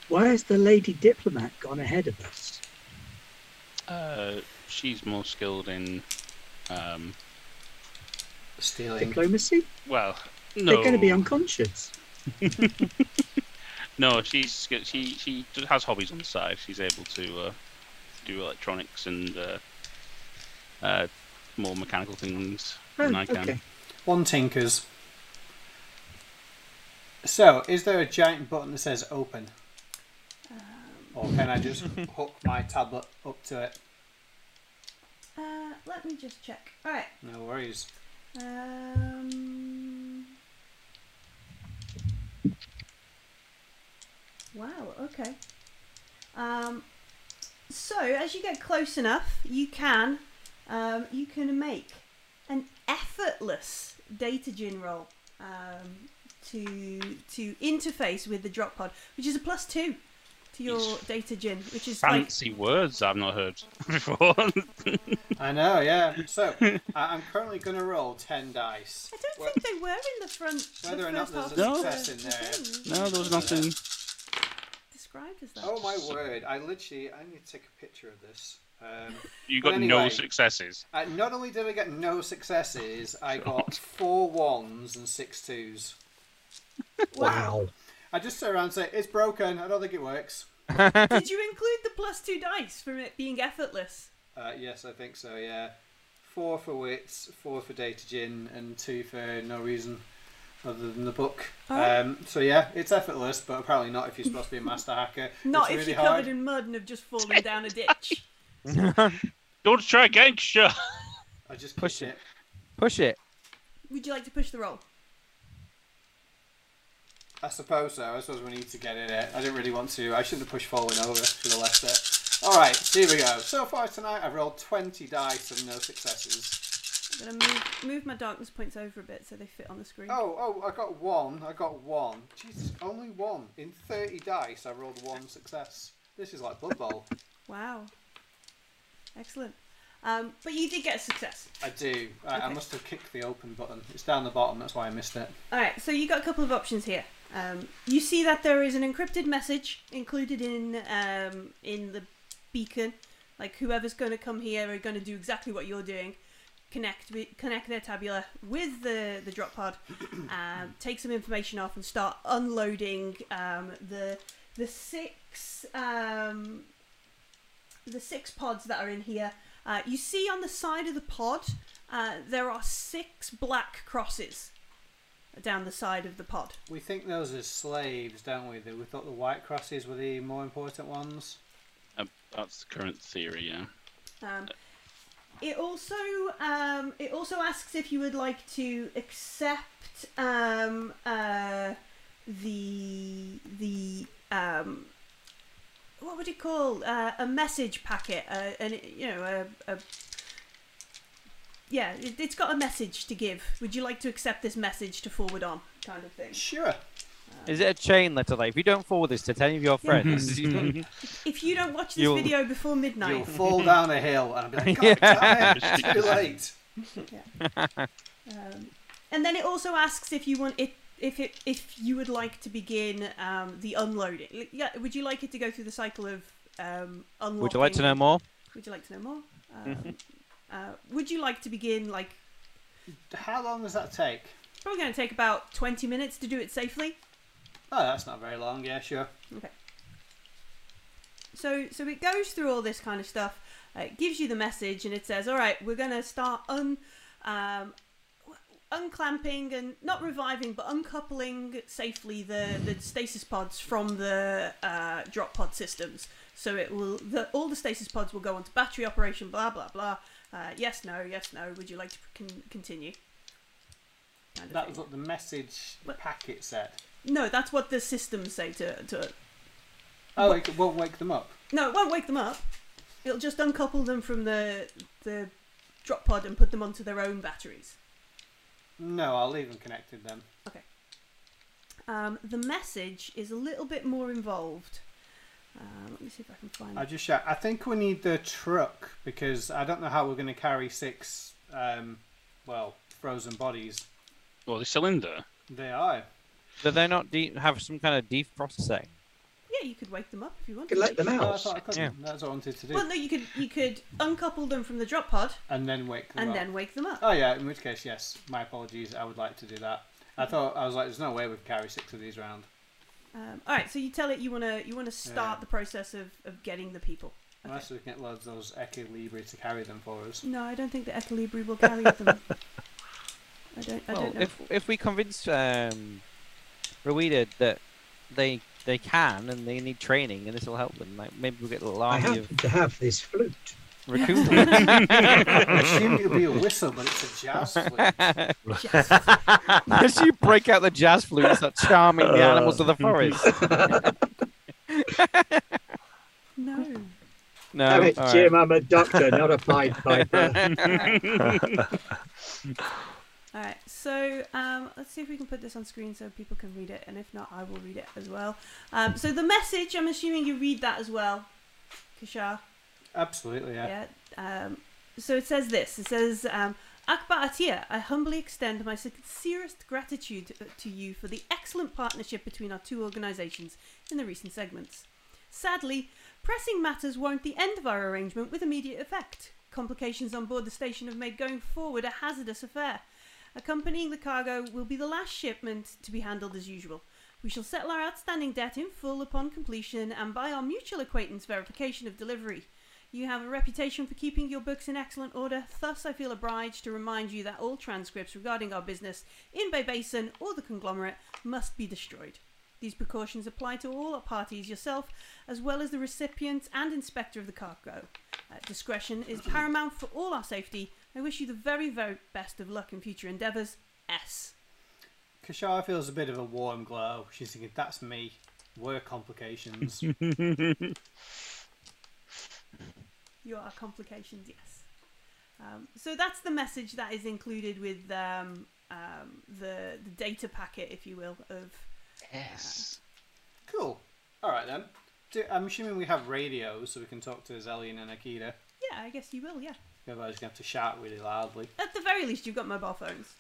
Why has the lady diplomat gone ahead of us? Uh, she's more skilled in um, stealing diplomacy. Well, no, they're going to be unconscious. No, she's she she has hobbies on the side. She's able to uh, do electronics and uh, uh, more mechanical things oh, than I can. Okay. One tinkers. So, is there a giant button that says open, um, or can I just hook my tablet up to it? Uh, let me just check. All right. No worries. Um. Wow, okay. Um, so, as you get close enough, you can um, you can make an effortless data gin roll um, to to interface with the drop pod, which is a plus two with your it's data gin, which is fancy like... words I've not heard before. I know, yeah. So I'm currently going to roll ten dice. I don't well, think they were in the front. Whether the or not there's a no. success in there. No, there was nothing described as that. Oh my word! I literally I need to take a picture of this. Um, you got anyway, no successes. Uh, not only did I get no successes, I got four ones and six twos. Wow. I just sit around and say, it's broken, I don't think it works. Did you include the plus two dice from it being effortless? Uh, yes, I think so, yeah. Four for wits, four for data gin, and two for no reason other than the book. Oh. Um, so yeah, it's effortless, but apparently not if you're supposed to be a master hacker. Not it's if really you're hard. Covered in mud and have just fallen down a ditch. Don't try again, sure. I just push it. it. Push it. Would you like to push the roll? I suppose so. I suppose we need to get in it. I didn't really want to. I shouldn't have pushed forward over. Should have left it. All right, here we go. So far tonight, I've rolled twenty dice and no successes. I'm gonna move, move my darkness points over a bit so they fit on the screen. Oh, oh! I got one. I got one. Jesus, only one in thirty dice. I rolled one success. This is like Blood Bowl. Wow. Excellent. Um, but you did get a success. I do. Right, okay. I must have kicked the open button. It's down the bottom. That's why I missed it. All right. So you got a couple of options here. Um, you see that there is an encrypted message included in um, in the beacon. Like whoever's going to come here are going to do exactly what you're doing. Connect connect their tabula with the the drop pod. um, take some information off and start unloading um, the the six. Um, the six pods that are in here. Uh, you see on the side of the pod, uh, there are six black crosses down the side of the pod. We think those are slaves, don't we? That we thought the white crosses were the more important ones. Uh, that's the current theory, yeah. Um, it also um, it also asks if you would like to accept um, uh, the the um, what would it call uh, a message packet? Uh, and you know, a, a yeah, it, it's got a message to give. Would you like to accept this message to forward on, kind of thing? Sure. Um, Is it a chain letter? Like, if you don't forward this to ten of your friends, yeah. If you don't watch this you'll, video before midnight, you'll fall down a hill, and I'll be like, God damn it, it's too late. Yeah. Um, and then it also asks if you want it. If it, if you would like to begin um, the unloading, yeah, would you like it to go through the cycle of um, unlocking? Would you like to know more? Would you like to know more? Um, uh, would you like to begin like? How long does that take? Probably going to take about twenty minutes to do it safely. Oh, that's not very long. Yeah, sure. Okay. So so it goes through all this kind of stuff. Uh, it gives you the message, and it says, "All right, we're going to start un." Um, unclamping and not reviving but uncoupling safely the, the stasis pods from the uh, drop pod systems, so it will the, all the stasis pods will go on to battery operation, blah blah blah, uh, yes no yes no would you like to con continue kind of that thing. Was what the message but, packet said. No, that's what the systems say to, to oh it won't wake them up. No, it won't wake them up, it'll just uncouple them from the the drop pod and put them onto their own batteries. No, I'll leave them connected then. Okay. Um, the message is a little bit more involved. Um, let me see if I can find it. I just shout, I think we need the truck because I don't know how we're going to carry six, um, well, frozen bodies. Well, they're still in there. They are. Do they not de have some kind of defrosting? Yeah, you could wake them up if you wanted. You could let them out. Oh, I I yeah. That's what I wanted to do. Well, no, you could you could uncouple them from the drop pod and then wake them and up. then wake them up. Oh yeah, in which case, yes. My apologies. I would like to do that. I thought I was like, there's no way we'd carry six of these around. Um, all right, so you tell it you wanna you wanna start yeah. the process of of getting the people. Okay. Unless we can get loads of those Ekabiri to carry them for us. No, I don't think the Ekabiri will carry them. I don't. I well, don't know. If if we convince um, Rawida that they. They can, and they need training, and this will help them. Like maybe we'll get a little army. I happen of... to have this flute. Raccoon. I assume it'll be a whistle, but it's a jazz flute. Jazz flute. Unless you break out the jazz flute, it's like charming uh... the animals of the forest. No. No. Damn it, Jim, right. I'm a doctor, not a pied piper. All right, so um, let's see if we can put this on screen so people can read it, and if not, I will read it as well. Um, so the message, I'm assuming you read that as well, Kishar? Absolutely, yeah. yeah um, so it says this. It says, um, Akbar Atiya, I humbly extend my sincerest gratitude to you for the excellent partnership between our two organisations in the recent segments. Sadly, pressing matters warrant the end of our arrangement with immediate effect. Complications on board the station have made going forward a hazardous affair. Accompanying the cargo will be the last shipment to be handled as usual. We shall settle our outstanding debt in full upon completion and by our mutual acquaintance verification of delivery. You have a reputation for keeping your books in excellent order, thus I feel obliged to remind you that all transcripts regarding our business in Bay Basin or the conglomerate must be destroyed. These precautions apply to all our parties, yourself, as well as the recipient and inspector of the cargo. Uh, discretion is paramount for all our safety. I wish you the very, very best of luck in future endeavours. S. Kishar feels a bit of a warm glow. She's thinking, that's me. We're complications. You are complications, yes. Um, so that's the message that is included with um, um, the, the data packet, if you will, of... Yes. Uh, cool. All right, then. Do, I'm assuming we have radios so we can talk to Zellian and Okida. Yeah, I guess you will, yeah. Otherwise, you're going to have to shout really loudly. At the very least, you've got mobile phones.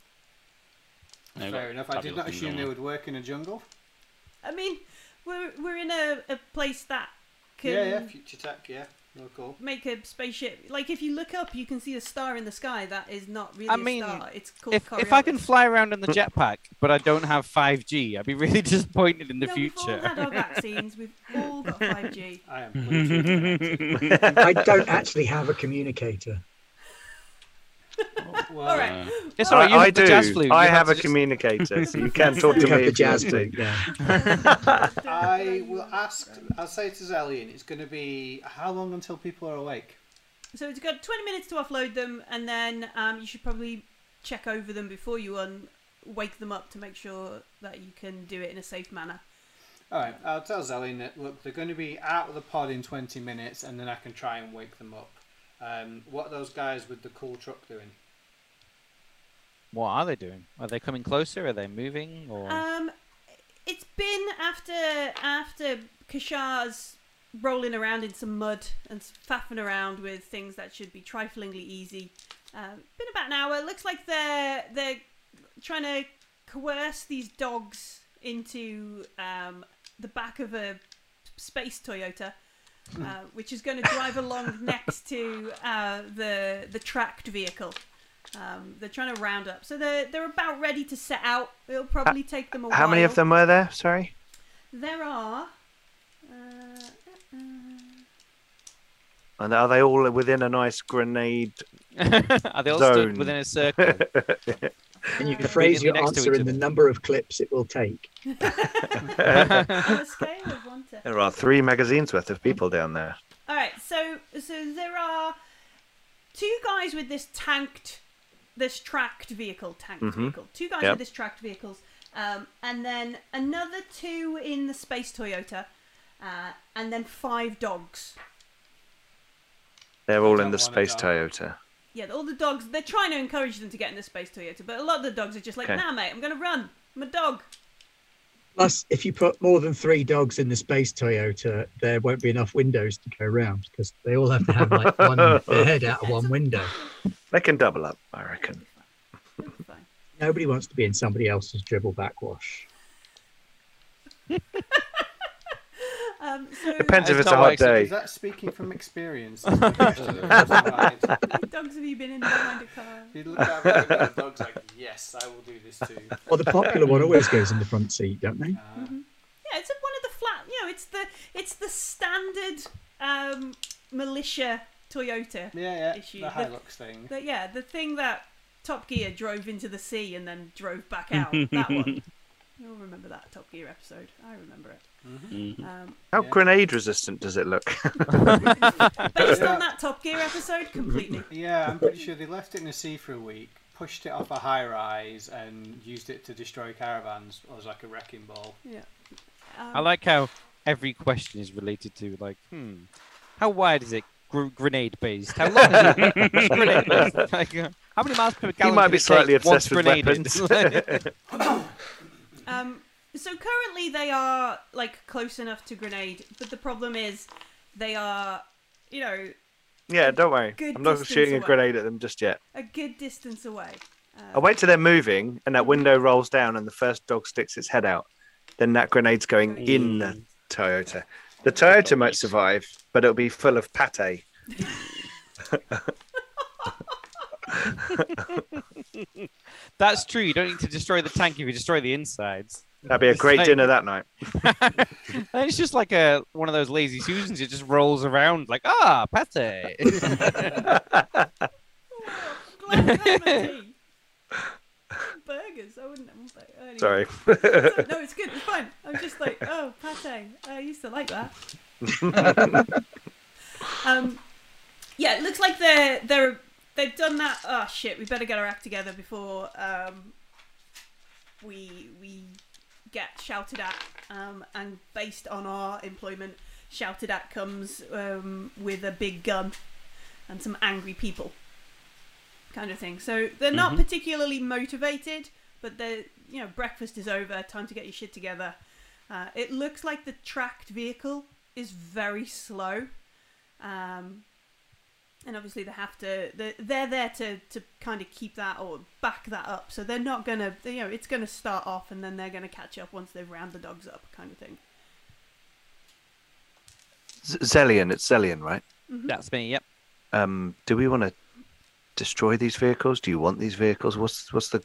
No, Fair enough. I did not assume they would work in a jungle. I mean, we're, we're in a, a place that can... Yeah, yeah, future tech, yeah. No, cool. Make a spaceship. Like, if you look up, you can see a star in the sky. That is not really I mean, a star. It's called if, Coriolis. If I can fly around in the jetpack, but I don't have five G, I'd be really disappointed in the no, future. We've all had our vaccines. We've all got five G. I am. I don't actually have a communicator. Well, all right. It's all right. You I have do. The jazz flute. I you have, have a just... communicator, so you can talk to me. The jazz flute. Yeah. I will ask. I'll say to Zellian, it's going to be how long until people are awake? So it's got twenty minutes to offload them, and then um, you should probably check over them before you un wake them up to make sure that you can do it in a safe manner. All right. I'll tell Zellian that look, they're going to be out of the pod in twenty minutes, and then I can try and wake them up. Um, what are those guys with the cool truck doing? What are they doing? Are they coming closer? Are they moving? Or um, it's been after after Kishar's rolling around in some mud and faffing around with things that should be triflingly easy. Um, been about an hour. It looks like they're they're trying to coerce these dogs into um, the back of a space Toyota. Uh, which is going to drive along next to uh, the the tracked vehicle. Um, they're trying to round up, so they're they're about ready to set out. It'll probably take them a while. How many of them were there? Sorry. There are. Uh, uh, and are they all within a nice grenade? Are they all zone? Stood within a circle? And you can phrase your answer in the number of clips it will take. On a scale of one to... There are three magazines worth of people down there. All right, so so there are two guys with this tanked, this tracked vehicle, tanked mm-hmm. vehicle. Two guys yep. with this tracked vehicles, um, and then another two in the space Toyota, uh, and then five dogs. They're all in the space Toyota. Yeah, all the dogs, they're trying to encourage them to get in the space Toyota, but a lot of the dogs are just like, okay. Nah, mate, I'm going to run. I'm a dog. Plus, if you put more than three dogs in the space Toyota, there won't be enough windows to go around because they all have to have like one their head out of one window. They can double up, I reckon. It'll be fine. It'll be fine. Nobody wants to be in somebody else's dribble backwash. Um, so Depends if it's a hot day. Is that speaking from experience? How many dogs have you been in behind a car? You look at the dog's like, yes, I will do this too. Well, the popular one always goes in the front seat, don't they? Uh, mm-hmm. Yeah, it's one of the flat. You know, it's the it's the standard um, militia Toyota yeah, yeah, issue. The Hilux thing. The, yeah, the thing that Top Gear drove into the sea and then drove back out. That one. You'll remember that Top Gear episode. I remember it. Mm-hmm. um, How yeah. grenade resistant does it look? Based yeah. on that Top Gear episode, completely. Yeah, I'm pretty sure they left it in the sea for a week, pushed it off a high rise, and used it to destroy caravans as like a wrecking ball. Yeah. Um, I like how every question is related to like, hmm, how wide is it? Gr grenade based. How long is it? Grenade based. Like, uh, How many miles per gallon? He might be slightly obsessed with weapons. um, so currently they are like close enough to grenade, but the problem is they are, you know. Yeah, don't worry. I'm not shooting away. a grenade at them just yet. A good distance away. Um, I wait till they're moving, and that window rolls down, and the first dog sticks its head out. Then that grenade's going mm. in the Toyota. The Toyota might survive, but it'll be full of pate. That's true. You don't need to destroy the tank if you destroy the insides. That'd be a great like... dinner that night. It's just like a one of those lazy Susans. It just rolls around like ah pate. Burgers. I wouldn't. Anyway. Sorry. No, it's good. It's fine. I'm just like oh pate. I used to like that. um, yeah. It looks like they're they're. They've done that. Oh shit! We better get our act together before um, we we get shouted at. Um, and based on our employment, shouted at comes um, with a big gun and some angry people, kind of thing. So they're not mm-hmm. particularly motivated, but they're you know breakfast is over. Time to get your shit together. Uh, it looks like the tracked vehicle is very slow. Um, And obviously they have to, they're, they're there to, to kind of keep that or back that up. So they're not going to, you know, it's going to start off and then they're going to catch up once they've round the dogs up kind of thing. Z Zellian, it's Zellian, right? Mm-hmm. That's me, yep. Um, do we want to destroy these vehicles? Do you want these vehicles? What's what's the,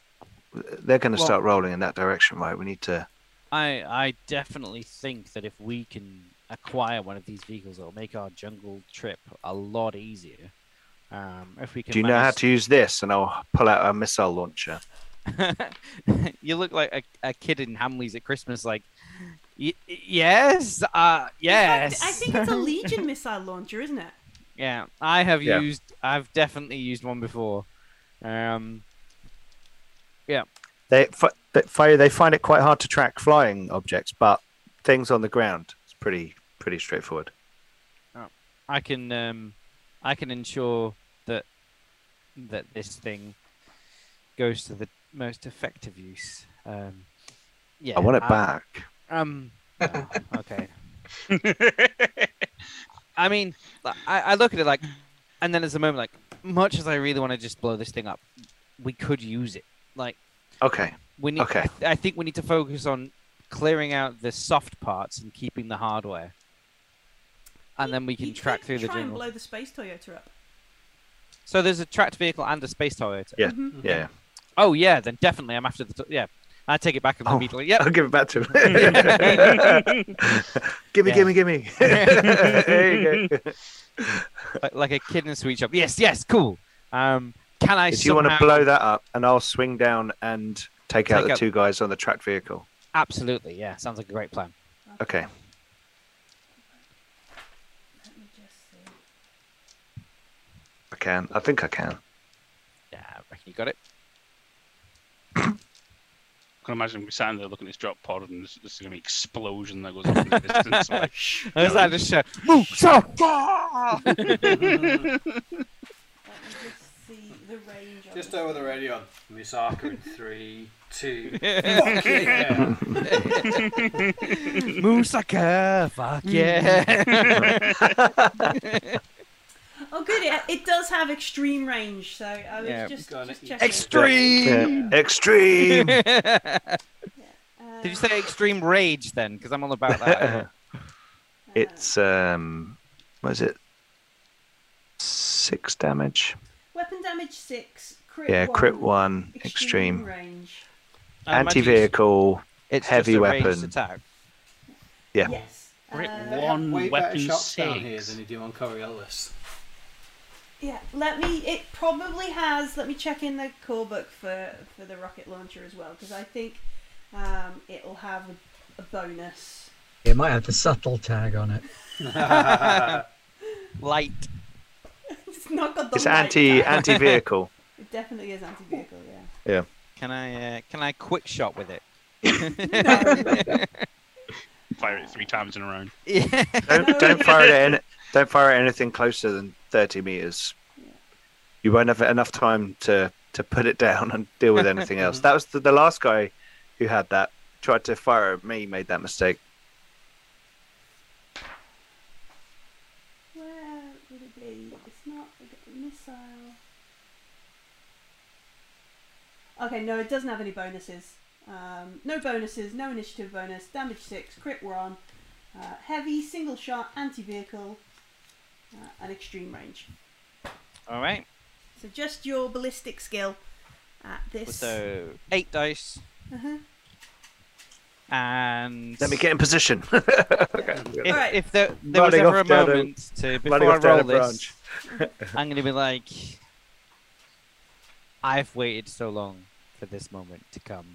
they're going to well, start rolling in that direction, right? We need to. I, I definitely think that if we can acquire one of these vehicles, it'll make our jungle trip a lot easier. Um, if we can. Do you know how to use this? And I'll pull out a missile launcher. You look like a, a kid in Hamleys at Christmas. Like, y yes, uh, yes. In fact, I think it's a Legion missile launcher, isn't it? Yeah, I have yeah. used. I've definitely used one before. Um, yeah. They fire. They find it quite hard to track flying objects, but things on the ground. Pretty, pretty straightforward. Oh, I can, um, I can ensure that that this thing goes to the most effective use. Um, yeah, I want it I, back. Um, oh, okay. I mean, I, I look at it like, and then there's a moment like, much as I really want to just blow this thing up, we could use it. Like, okay, we need. Okay. I, th I think we need to focus on clearing out the soft parts and keeping the hardware, and you, then we can you track through try the jungle. And blow the space Toyota up. So there's a tracked vehicle and a space Toyota. Yeah, mm-hmm. yeah. Oh yeah, then definitely I'm after the yeah. I take it back and oh, immediately. Yeah, I'll give it back to him. Gimme, gimme, gimme. There you go. Like, like a kid in a sweet shop. Yes, yes, cool. Um, can I? If somehow... you want to blow that up, and I'll swing down and take, take out the up... two guys on the tracked vehicle. Absolutely, yeah. Sounds like a great plan. Okay. okay. Let me just see. I can. I think I can. Yeah, I reckon you got it. I can imagine we sat in there looking at this drop pod and there's, there's going to be an explosion that goes up in the distance. Like, There's that just shout, move, stop! Let me just see the range. Just over the radio. Misaka in three... Two. Fuck yeah. Moosaka, fuck yeah. Oh, good. It, it does have extreme range, so I was yeah. just, just checking. Extreme! Yeah. Extreme! Yeah. Uh, did you say extreme rage then? Because I'm all about that. It's, um, what is it? Six damage. Weapon damage six. Crit yeah, one. Crit one. Extreme. Extreme range. Anti-vehicle, heavy weapon. Attack. Yeah. Yes. Crit uh, one way weapon six. Down here than you do on Coriolis. Yeah. Let me. It probably has. Let me check in the core book for for the rocket launcher as well, because I think um, it'll have a, a bonus. It might have the subtle tag on it. Light. It's not got the. It's light anti tag. anti vehicle. It definitely is anti vehicle. Yeah. Yeah. Can I uh, can I quick shot with it? Fire it three times in a row. Yeah. Don't, don't fire it. Don't fire at anything closer than thirty meters. Yeah. you won't have enough time to to put it down and deal with anything else. That was the, the last guy who had that, tried to fire at me, made that mistake. Where would it be? It's not a missile. Okay, no, it doesn't have any bonuses. Um, no bonuses, no initiative bonus, damage six, crit we're on, uh, heavy, single shot, anti-vehicle, uh, and extreme range. All right. So just your ballistic skill at this. So eight dice. Uh-huh. And let me get in position. Okay. If, all right. if there, there was ever a moment a, to before I roll this, I'm going to be like, I've waited so long for this moment to come.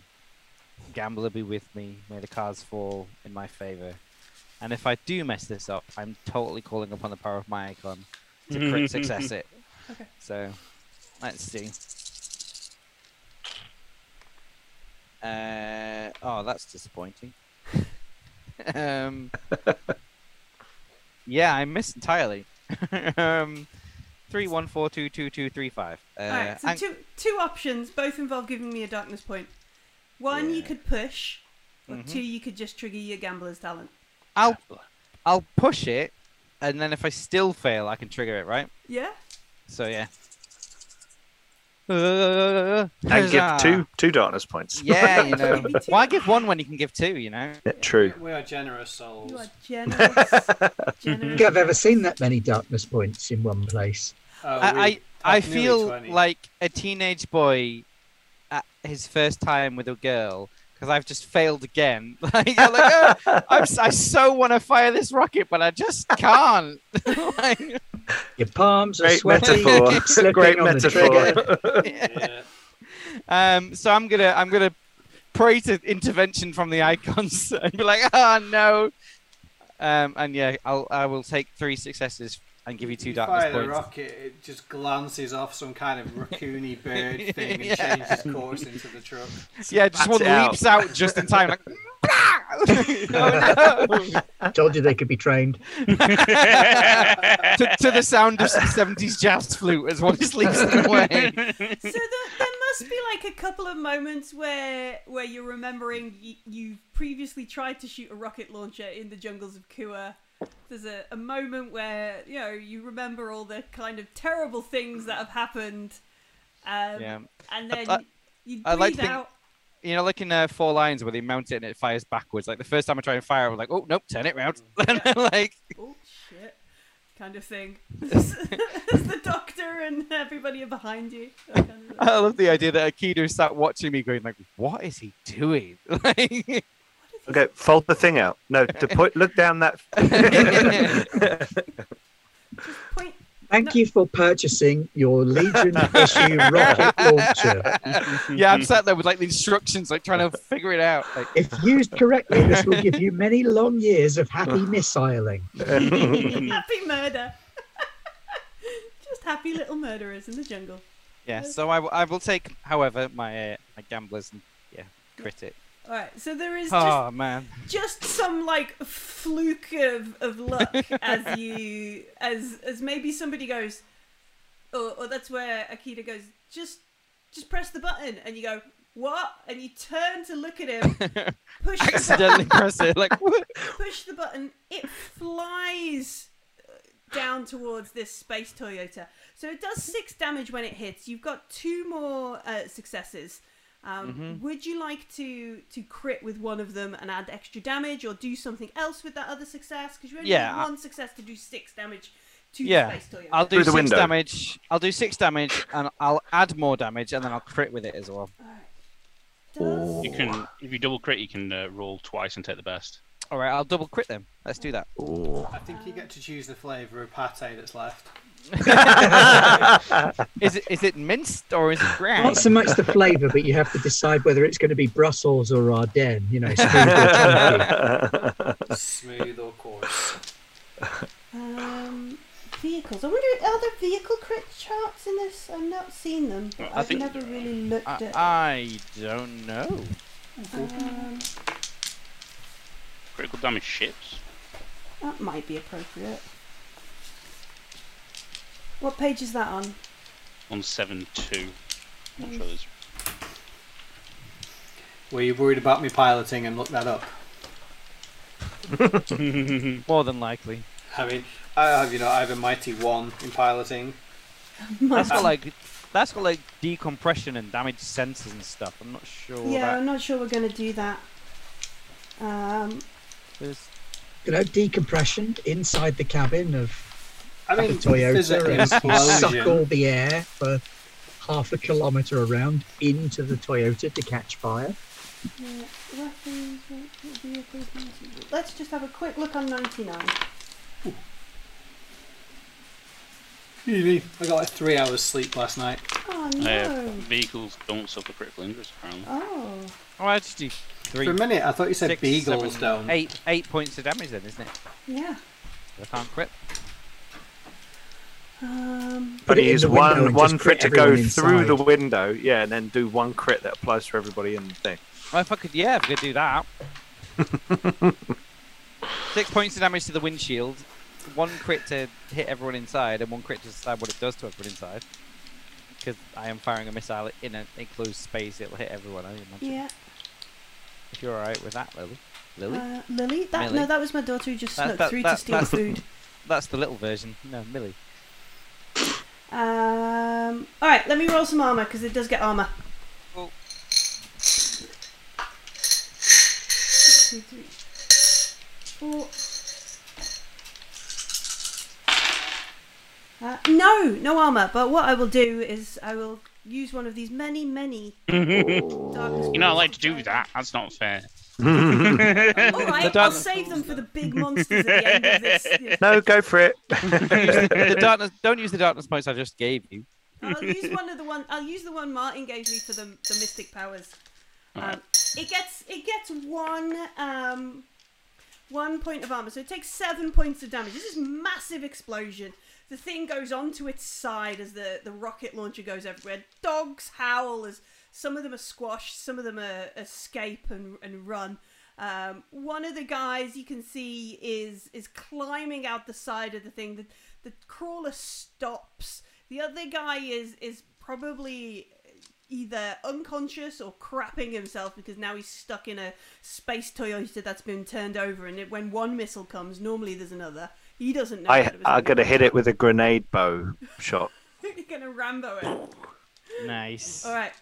Gambler be with me. May the cards fall in my favor. And if I do mess this up, I'm totally calling upon the power of my icon to crit success it. Okay. So, let's see. Uh, oh, that's disappointing. um, yeah, I missed entirely. um, three, one, four, two, two, two, three, five. Uh, All right, so and... two, two options, both involve giving me a darkness point. One, yeah. you could push, or mm-hmm. two, you could just trigger your gambler's talent. I'll, I'll push it, and then if I still fail, I can trigger it, right? Yeah. So yeah. Uh, and give two, two darkness points. Yeah, you know. Why give one when you can give two? You know. Yeah, true. We are generous souls. You are generous. generous. I think I've ever seen that many darkness points in one place. Oh, I, I, I feel like a teenage boy at his first time with a girl, because I've just failed again. Like, I'm like, oh, I'm, I so want to fire this rocket, but I just can't. Like, your palms are sweaty. Metaphor. Great metaphor. Yeah. Yeah. Um, so I'm gonna, I'm gonna pray to intervention from the icons and be like, oh no. Um, and yeah, I'll, I will take three successes and give you two you darkness fire points. The rocket, it just glances off some kind of raccoony bird thing and yeah. changes course into the truck. So yeah, just one leaps out. out just in time. Like, oh, no. Told you they could be trained. to, to the sound of some seventies jazz flute as one just leaps in the way. So there, there must be like a couple of moments where where you're remembering you, you previously tried to shoot a rocket launcher in the jungles of Kua. There's a, a moment where, you know, you remember all the kind of terrible things that have happened. Um, yeah. And then I, I, you breathe I like to out. Think... You know, like in uh, Four Lions where they mount it and it fires backwards. Like the first time I try and fire, I was like, oh, nope, turn it round. Yeah. Like, oh, shit. Kind of thing. It's the doctor and everybody are behind you. Kind of I love the idea that Akida sat watching me going like, what is he doing? Like... Okay, fold the thing out. No, to point, look down that. Just point. Thank no. you for purchasing your Legion issue rocket launcher. Yeah, I'm sat there with like the instructions, like trying to figure it out. Like... If used correctly, this will give you many long years of happy missiling. Happy murder. Just happy little murderers in the jungle. Yeah, so I, I will take, however, my uh, my gamblers and yeah, crit it. All right, so there is just, oh, man. just some like fluke of, of luck as you as as maybe somebody goes, or, or that's where Akida goes. Just just press the button, and you go what? And you turn to look at him, push accidentally the button, press it like what? Push the button. It flies down towards this space Toyota. So it does six damage when it hits. You've got two more uh, successes. Um, mm-hmm. Would you like to to crit with one of them and add extra damage, or do something else with that other success? Because you only yeah, need one I... success to do six damage to yeah. the space. I'll do Through six the window. damage. I'll do six damage, and I'll add more damage, and then I'll crit with it as well. Does... You can, if you double crit, you can uh, roll twice and take the best. All right, I'll double crit them. Let's do that. Ooh. I think you get to choose the flavour of pate that's left. is it is it minced or is it ground? Not so much the flavour, but you have to decide whether it's going to be Brussels or Ardennes. You know, smooth or coarse. Um, vehicles. I wonder, are there vehicle crit charts in this? I've not seen them. But I I've think, never really looked I, at. Them. I don't know. Um, Critical damage ships. That might be appropriate. What page is that on? one seven two. I'm sure there's... Were you worried about me piloting and looked that up? More than likely. I mean, I have, you know, I have a mighty one in piloting. That's got like, that's got like decompression and damage sensors and stuff. I'm not sure. Yeah, that... I'm not sure we're going to do that. Um, there's... You know, decompression inside the cabin of I mean, the Toyota. You suck all the air for half a kilometre around into the Toyota to catch fire. Yeah, weapons, vehicles, let's just have a quick look on ninety-nine. Ooh. I got like three hours sleep last night. Oh no! Uh, vehicles don't suffer critical injuries apparently. Oh. Oh, I just do three. For a minute, I thought you said six, beagles seven, down. Eight, eight points of damage then, isn't it? Yeah. I can't crit. Um, but he is one one crit, crit to go inside. Through the window, yeah, and then do one crit that applies to everybody in the thing. Well, if I could, yeah, if I could do that. Six points of damage to the windshield, one crit to hit everyone inside, and one crit to decide what it does to everyone inside. Because I am firing a missile in an enclosed space, it'll hit everyone, I imagine. Yeah. If you're alright with that, Lily. Lily? Uh, Lily? That, Millie? No, that was my daughter who just that, snuck that, through that, to steal food. That's the little version. No, Millie. Um, alright, let me roll some armour, because it does get armour. Oh. Two, three, four. Uh, no! No armour, but what I will do is I will use one of these many, many... You're not allowed to do that, that's not fair. Alright, I'll save them for the big monsters at the end of this. No, go for it. The darkness, don't use the darkness points I just gave you. I'll use one of the one. I'll use the one Martin gave me for the the mystic powers. Right. Um, it gets it gets one um one point of armor, so it takes seven points of damage. This is massive explosion. The thing goes onto its side as the the rocket launcher goes everywhere. Dogs howl as. Some of them are squashed, some of them are escape and, and run. Um, one of the guys you can see is is climbing out the side of the thing. The, the crawler stops. The other guy is is probably either unconscious or crapping himself because now he's stuck in a space Toyota that's been turned over. And it, when one missile comes, normally there's another. He doesn't know. I, I'm going to hit it with a grenade bow shot. You're going to Rambo it. Nice. All right.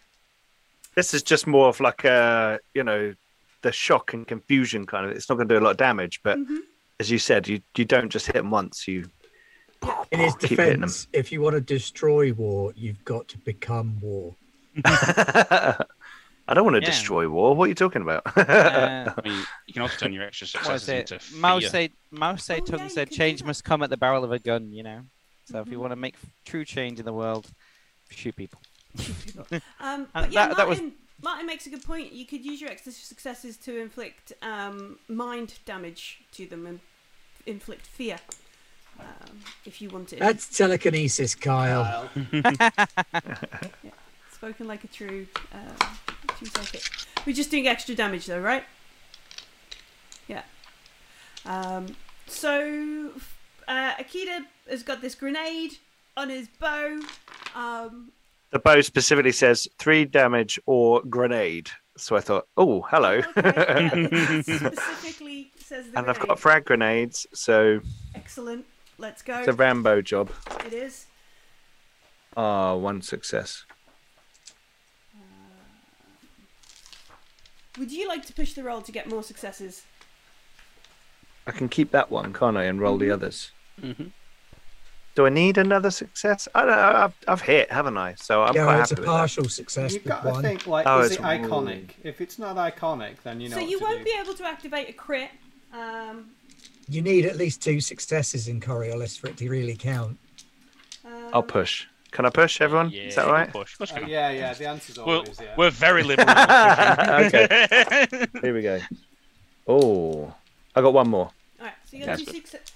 This is just more of like a, you know, the shock and confusion kind of. It's not going to do a lot of damage, but mm-hmm. as you said, you you don't just hit them once. You in his keep defense, hitting them. If you want to destroy war, you've got to become war. I don't want to yeah. destroy war. What are you talking about? uh, I mean, you can also turn your extra successes into fear. Mao Zedong oh, yeah, said, "Change must come at the barrel of a gun." You know, so mm-hmm. if you want to make true change in the world, shoot people. um, but yeah, that, Martin, that was... Martin makes a good point. You could use your extra successes to inflict um, mind damage to them and inflict fear um, if you wanted. That's telekinesis, Kyle. Kyle. Yeah, spoken like a true, uh, true psychic. We're just doing extra damage, though, right? Yeah. Um, so uh, Akita has got this grenade on his bow. Um, The bow specifically says three damage or grenade. So I thought, oh, hello. Okay, yeah, specifically says the and grenade. I've got frag grenades, so... Excellent. Let's go. It's a Rambo job. It is. Ah, oh, one success. Uh, would you like to push the roll to get more successes? I can keep that one, can't I, and roll mm-hmm. the others? Mm-hmm. Do I need another success? I don't know. I've, I've hit, haven't I? So I'm yeah, quite it's happy a partial with that. Success. You've got to one. Think, like, oh, is it iconic? Ooh. If it's not iconic, then you know. So you won't do. Be able to activate a crit. Um, you need at least two successes in Coriolis for it to really count. Um, I'll push. Can I push, everyone? Yeah, is that right? Push. Push, uh, yeah, yeah. The answer's always we're, yeah. We're very liberal. Okay. Here we go. Oh, I got one more. All right. So you got yes, two successes.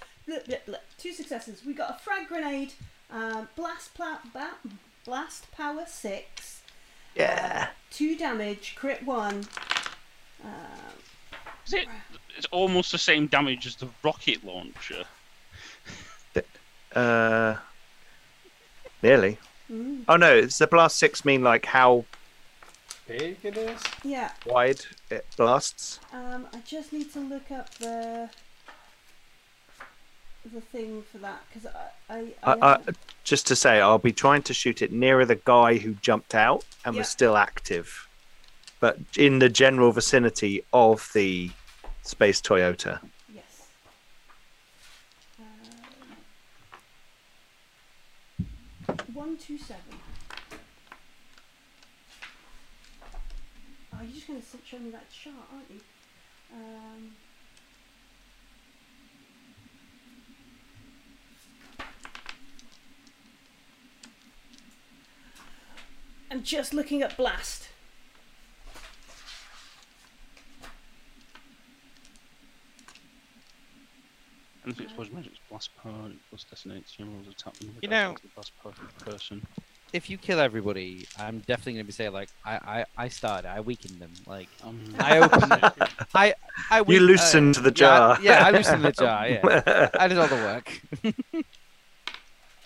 Two successes. We got a frag grenade, um, blast, pla bat blast power six. Yeah. Uh, two damage, crit one. Uh, Is it? It's almost the same damage as the rocket launcher. Uh, nearly. Mm. Oh no, does the blast six mean like how big it is? Yeah. Wide it blasts? Um, I just need to look up the the thing for that, because I... I, I, I, I just to say, I'll be trying to shoot it nearer the guy who jumped out and yeah. was still active, but in the general vicinity of the Space Toyota. Yes. Um, one two seven. Oh, you're just going to show me that chart, aren't you? Um... I'm just looking at blast. And if it's was magic, it's blast power, it plus detonates generals attack them. You know, blast power person. If you kill everybody, I'm definitely gonna be saying like I I, I started, I weakened them. Like um, I opened it. I I we, You loosened uh, the jar. Yeah, yeah, I loosened the jar, yeah. I did all the work.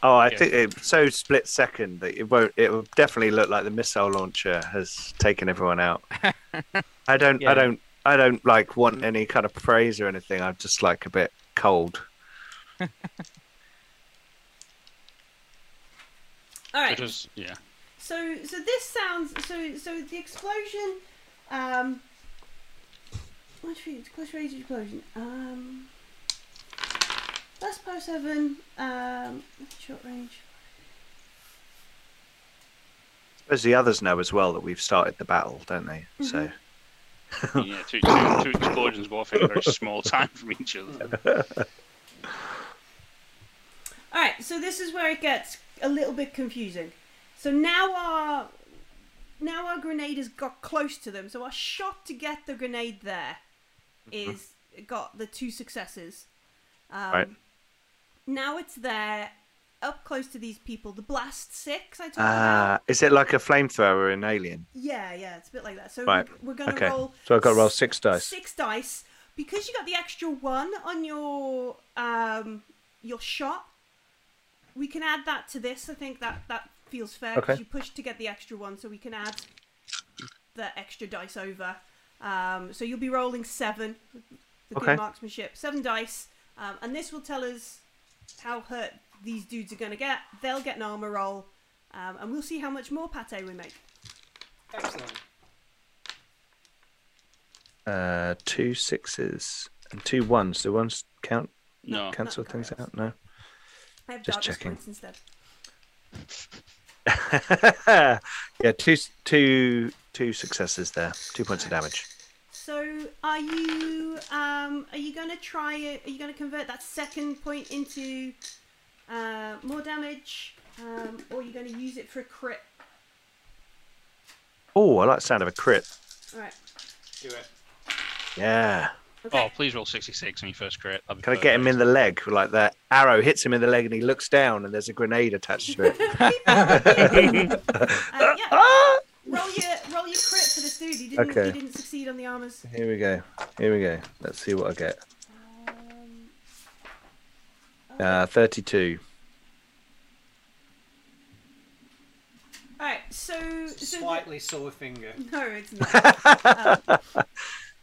Oh, I think it's so split second that it won't. It will definitely look like the missile launcher has taken everyone out. I don't, yeah. I don't, I don't like want any kind of praise or anything. I'm just like a bit cold. All right. Is, yeah. So, so this sounds. So, so the explosion. Um. What should we? Close range explosion. Um. That's power seven, um, short range. I suppose the others know as well that we've started the battle, don't they? Mm-hmm. So yeah, two, two, two explosions warfare in a very small time from each other. All right, so this is where it gets a little bit confusing. So now our now our grenade has got close to them. So our shot to get the grenade there is got the two successes. Um, right. Now it's there, up close to these people. The blast six, I talked uh, about. Is it like a flamethrower in Alien? Yeah, yeah, it's a bit like that. So right. we're going to okay. roll. So I've got to roll six dice. Six dice, because you got the extra one on your um your shot. We can add that to this. I think that that feels fair because okay. you pushed to get the extra one, so we can add the extra dice over. Um, so you'll be rolling seven. The okay. good marksmanship, seven dice. Um, and this will tell us how hurt these dudes are going to get. They'll get an armor roll, um, and we'll see how much more pate we make. Excellent. Uh, two sixes and two ones. Do ones count? No. Cancel things out? No. I have just checking. Instead. yeah, two, two, two successes there. Two points of damage. So are you um, are you going to try? Are you going to convert that second point into uh, more damage, um, or are you going to use it for a crit? Oh, I like the sound of a crit. All right, do it. Yeah. Okay. Oh, please roll sixty-six on your first crit. Can perfect. I get him in the leg? Like that arrow hits him in the leg, and he looks down, and there's a grenade attached to it. uh, yeah. Roll your roll your crit for this dude. He didn't, okay. he didn't succeed on the armors. Here we go. Here we go. Let's see what I get. Um, oh. uh, thirty-two. All right. So, so slightly sore finger. No, it's not. um,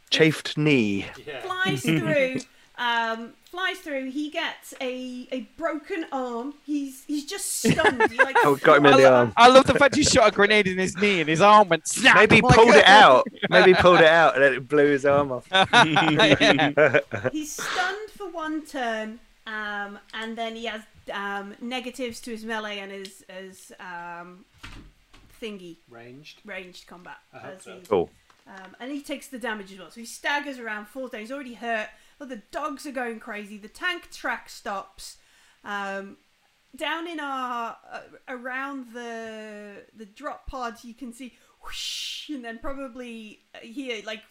Chafed knee. Yeah. Flies through. Um, flies through. He gets a a broken arm. He's he's just stunned. He, like, oh, got him in the I arm. Love, I love the fact you shot a grenade in his knee and his arm went snap. Maybe he oh pulled it out. Maybe he pulled it out and then it blew his arm off. yeah. He's stunned for one turn, um, and then he has um, negatives to his melee and his his um, thingy ranged ranged combat. I hope so. He, cool. Um, and he takes the damage as well. So he staggers around, falls down. He's already hurt. Oh, the dogs are going crazy. The tank track stops. Um, down in our uh, around the the drop pods, you can see whoosh, and then probably hear like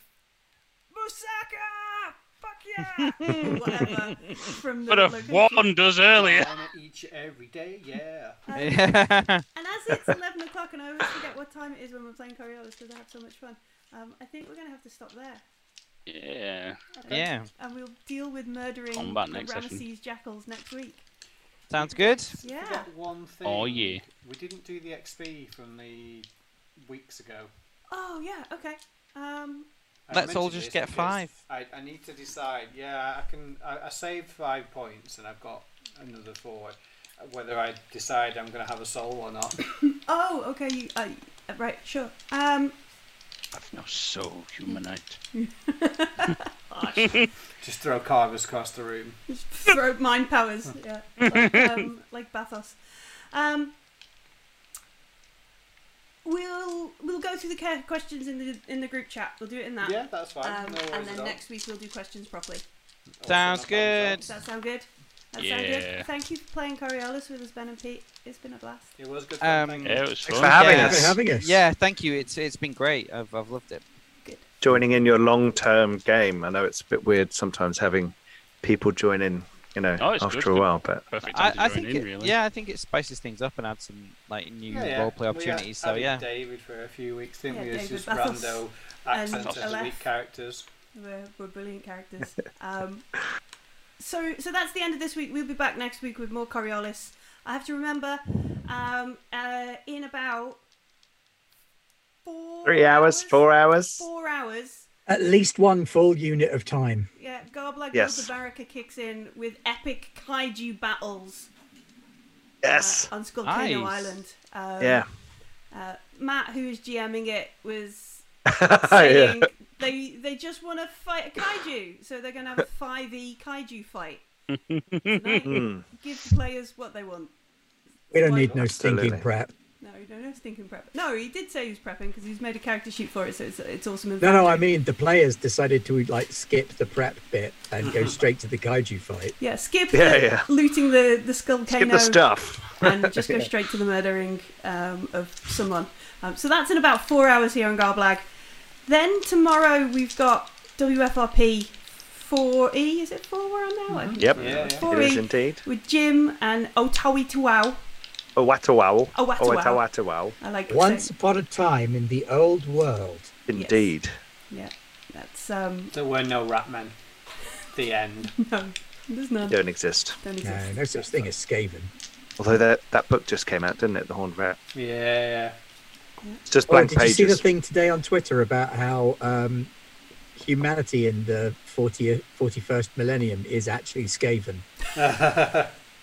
Musaka, fuck yeah, whatever. From the what a warned us earlier. Each every day, yeah. Um, and as it's eleven o'clock, and I always forget what time it is when we're playing Coriolis because I have so much fun. Um, I think we're gonna have to stop there. Yeah. Okay. Yeah. And we'll deal with murdering Ramesses Jackals next week. Sounds good. Yeah. One thing. Oh yeah. We didn't do the X P from the weeks ago. Oh yeah. Okay. Um. I Let's all just get five. I, I need to decide. Yeah, I can. I, I saved five points, and I've got another four. Whether I decide I'm going to have a soul or not. Oh, okay. You, uh, right. Sure. Um. I've no soul, humanite. Just throw Carvus across the room. Just throw mind powers. Yeah. Like, um, like Bathos. Um. We'll we'll go through the questions in the in the group chat. We'll do it in that. Yeah, that's fine. Um, no and then next week we'll do questions properly. Sounds good. Does that sound good? That yeah. Sound good? Thank you for playing Coriolis with us, Ben and Pete. It's been a blast. It was good. Um, fun. Yeah, it was fun. Thanks for having yeah. us. Thanks for having us. Yeah, thank you. It's it's been great. I've I've loved it. Good. Joining in your long term game. I know it's a bit weird sometimes having people join in. You know, oh, after good. a while, but perfect time I, I to join think in, it, really. yeah, I think it spices things up and adds some like new yeah, yeah. roleplay opportunities. Had, so yeah, David for a few weeks, didn't yeah, we? It's just rando accents and weak characters. We're, we're brilliant characters. um, so so that's the end of this week. We'll be back next week with more Coriolis. I have to remember, um, uh, in about four three hours, hours, four hours, four hours. At least one full unit of time. Yeah, Garblag yes. Baraka kicks in with epic kaiju battles. Yes. Uh, on Sculcano nice. Island. Um, yeah. Uh, Matt, who is GMing it, was saying yeah. they they just want to fight a kaiju, so they're going to have a five E kaiju fight tonight. Mm. Give the players what they want. We don't Why need no Absolutely. stinking prep. No, you don't have thinking prep. No, he did say he was prepping because he's made a character sheet for it, so it's it's awesome. No, no, I mean the players decided to like skip the prep bit and go straight to the kaiju fight. Yeah, skip yeah, the, yeah. looting the the Sculcano. Skip the stuff and just go yeah. straight to the murdering um, of someone. Um, so that's in about four hours here on Garblag. Then tomorrow we've got W F R P four E. Is it four? We're on now. Mm-hmm. Yep, yeah, yeah. It is indeed. With Jim and Otawi Tuau. Owatawau. Owatawau. I like it. Once saying. upon a time in the old world. Indeed. Yes. Yeah, that's um. There were no rat men. The end. No, there's none. They don't exist. Don't exist. No, no such thing as Skaven. Although that that book just came out, didn't it? The Horned Rat. Yeah. yeah. It's just blank oh, did pages. Did you see the thing today on Twitter about how um, humanity in the forty, forty-first millennium is actually Skaven?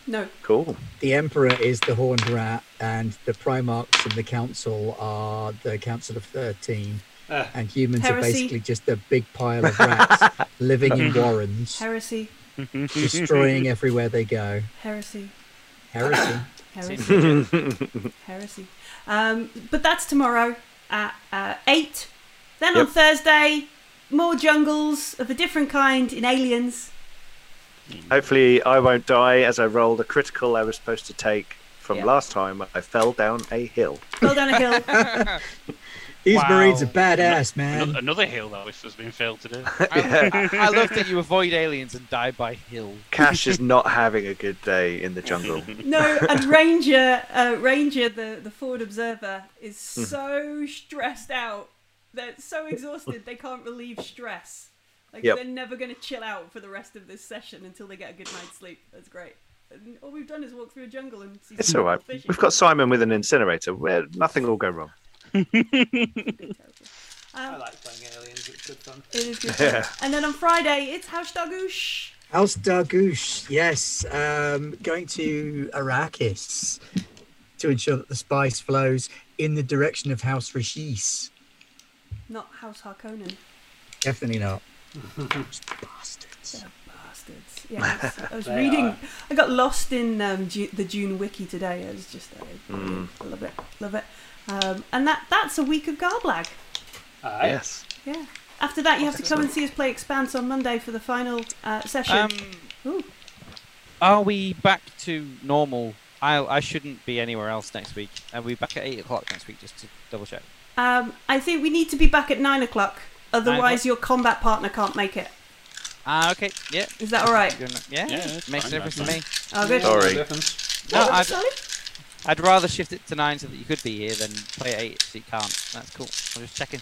No. Cool. The Emperor is the Horned Rat, and the Primarchs and the Council are the Council of thirteen, uh, and humans heresy. are basically just a big pile of rats living in warrens. Heresy. Destroying everywhere they go. Heresy. Heresy. Heresy. Heresy. Um, but that's tomorrow at uh, eight. Then yep. on Thursday, more jungles of a different kind in Aliens. Hopefully I won't die as I rolled a critical I was supposed to take from yeah. last time. I fell down a hill. Fell down a hill. These wow. Marines are badass, man. Another, another hill that was, has been failed today. yeah. I, I, I love that you avoid aliens and die by hill. Cash is not having a good day in the jungle. No, and Ranger, uh, Ranger, the, the forward observer, is so stressed out. They're so exhausted they can't relieve stress. Like yep. they're never going to chill out for the rest of this session until they get a good night's sleep. That's great. And all we've done is walk through a jungle and see. It's all right. Fishing. We've got Simon with an incinerator. Where nothing will go wrong. um, I like playing Aliens. It's good fun. It is good fun. Yeah. And then on Friday, it's House Dargoosh. House Dargoosh. Yes. Um, going to Arrakis to ensure that the spice flows in the direction of House Rashis. Not House Harkonnen. Definitely not. Bastards. They're bastards. Yeah, I was reading. Are. I got lost in um, Ju the June Wiki today. It was just, uh, mm. I love it, love it. Um, and that that's a week of Garblag. Uh, yes. Yeah. After that, you have to come and see us play Expanse on Monday for the final uh, session. Um, Ooh. Are we back to normal? I I shouldn't be anywhere else next week. Are we back at eight o'clock next week? Just to double check. Um, I think we need to be back at nine o'clock. Otherwise, your combat partner can't make it. Ah, uh, okay. Yeah. Is that all right? Yeah. yeah Makes a difference to me. Oh, good. Sorry. No, I'd, I'd rather shift it to nine so that you could be here than play at eight so you can't. That's cool. I'm just checking.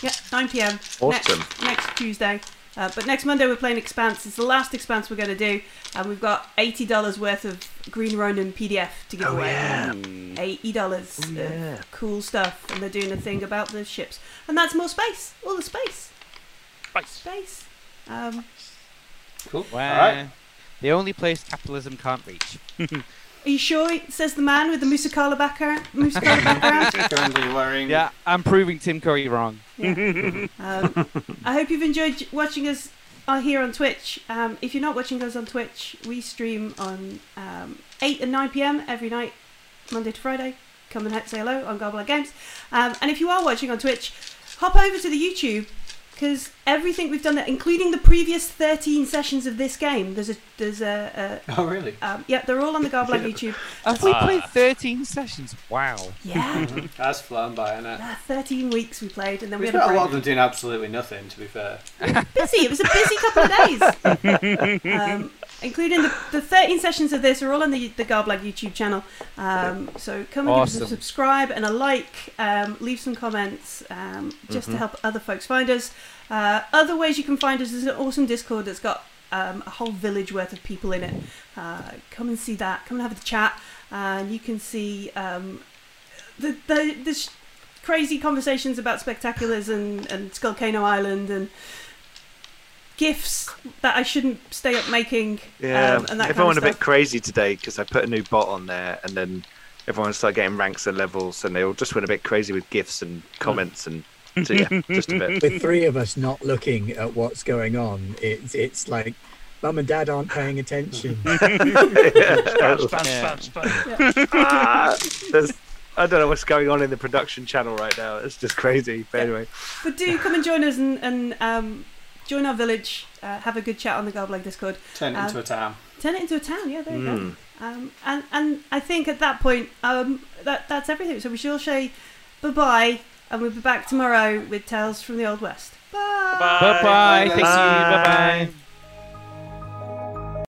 Yeah, nine p m Awesome. Next, next Tuesday. Uh, but next Monday we're playing Expanse. It's the last Expanse we're going to do. And we've got eighty dollars worth of Green Ronin P D F to give oh, away. Yeah. eighty dollars. Oh, yeah. Uh, cool stuff. And they're doing a thing about the ships. And that's more space. All the space. Space. Space. Um, cool. Wow. All right. The only place capitalism can't reach. Are you sure? It says the man with the Musakala background. Musakala background. Wearing... Yeah, I'm proving Tim Curry wrong. Yeah. um, I hope you've enjoyed watching us here on Twitch. Um, if you're not watching us on Twitch, we stream on um, eight and nine p m every night, Monday to Friday. Come and say hello on Garblag Games. Um, and if you are watching on Twitch, hop over to the YouTube. Because everything we've done, including the previous thirteen sessions of this game, there's a, there's a. a oh really? Um, yeah, they're all on the Garblag YouTube. Have we played thirteen sessions? Wow. Yeah. That's flown by, isn't it? Uh, Thirteen weeks we played, and then we, we had spent a, a lot of them doing absolutely nothing. To be fair. Busy. It was a busy couple of days. um, including the, the thirteen sessions of this are all on the the Garblag YouTube channel. Um, so come and awesome. give us a subscribe and a like. Um, leave some comments, um, just mm-hmm. to help other folks find us. Uh, other ways you can find us is an awesome Discord that's got um, a whole village worth of people in it. Uh, come and see that. Come and have a chat, and you can see um, the the, the sh crazy conversations about spectaculars and and Skullcano Island and gifs that I shouldn't stay up making. Yeah, um, and that everyone kind of stuff. A bit crazy today because I put a new bot on there, and then everyone started getting ranks and levels, and they all just went a bit crazy with gifs and comments and. So yeah, just a bit. With three of us not looking at what's going on, it's it's like mum and dad aren't paying attention. yeah, spam, spam, spam, spam. Ah, I don't know what's going on in the production channel right now. It's just crazy. But yeah. Anyway, but do come and join us and, and um, join our village. Uh, have a good chat on the Garblag Discord. Turn it um, into a town. Turn it into a town. Yeah, there you mm. go. Um, and and I think at that point, um, that that's everything. So we shall say bye bye. And we'll be back tomorrow with Tales from the Old West. Bye. Bye-bye. Thank you. Bye-bye.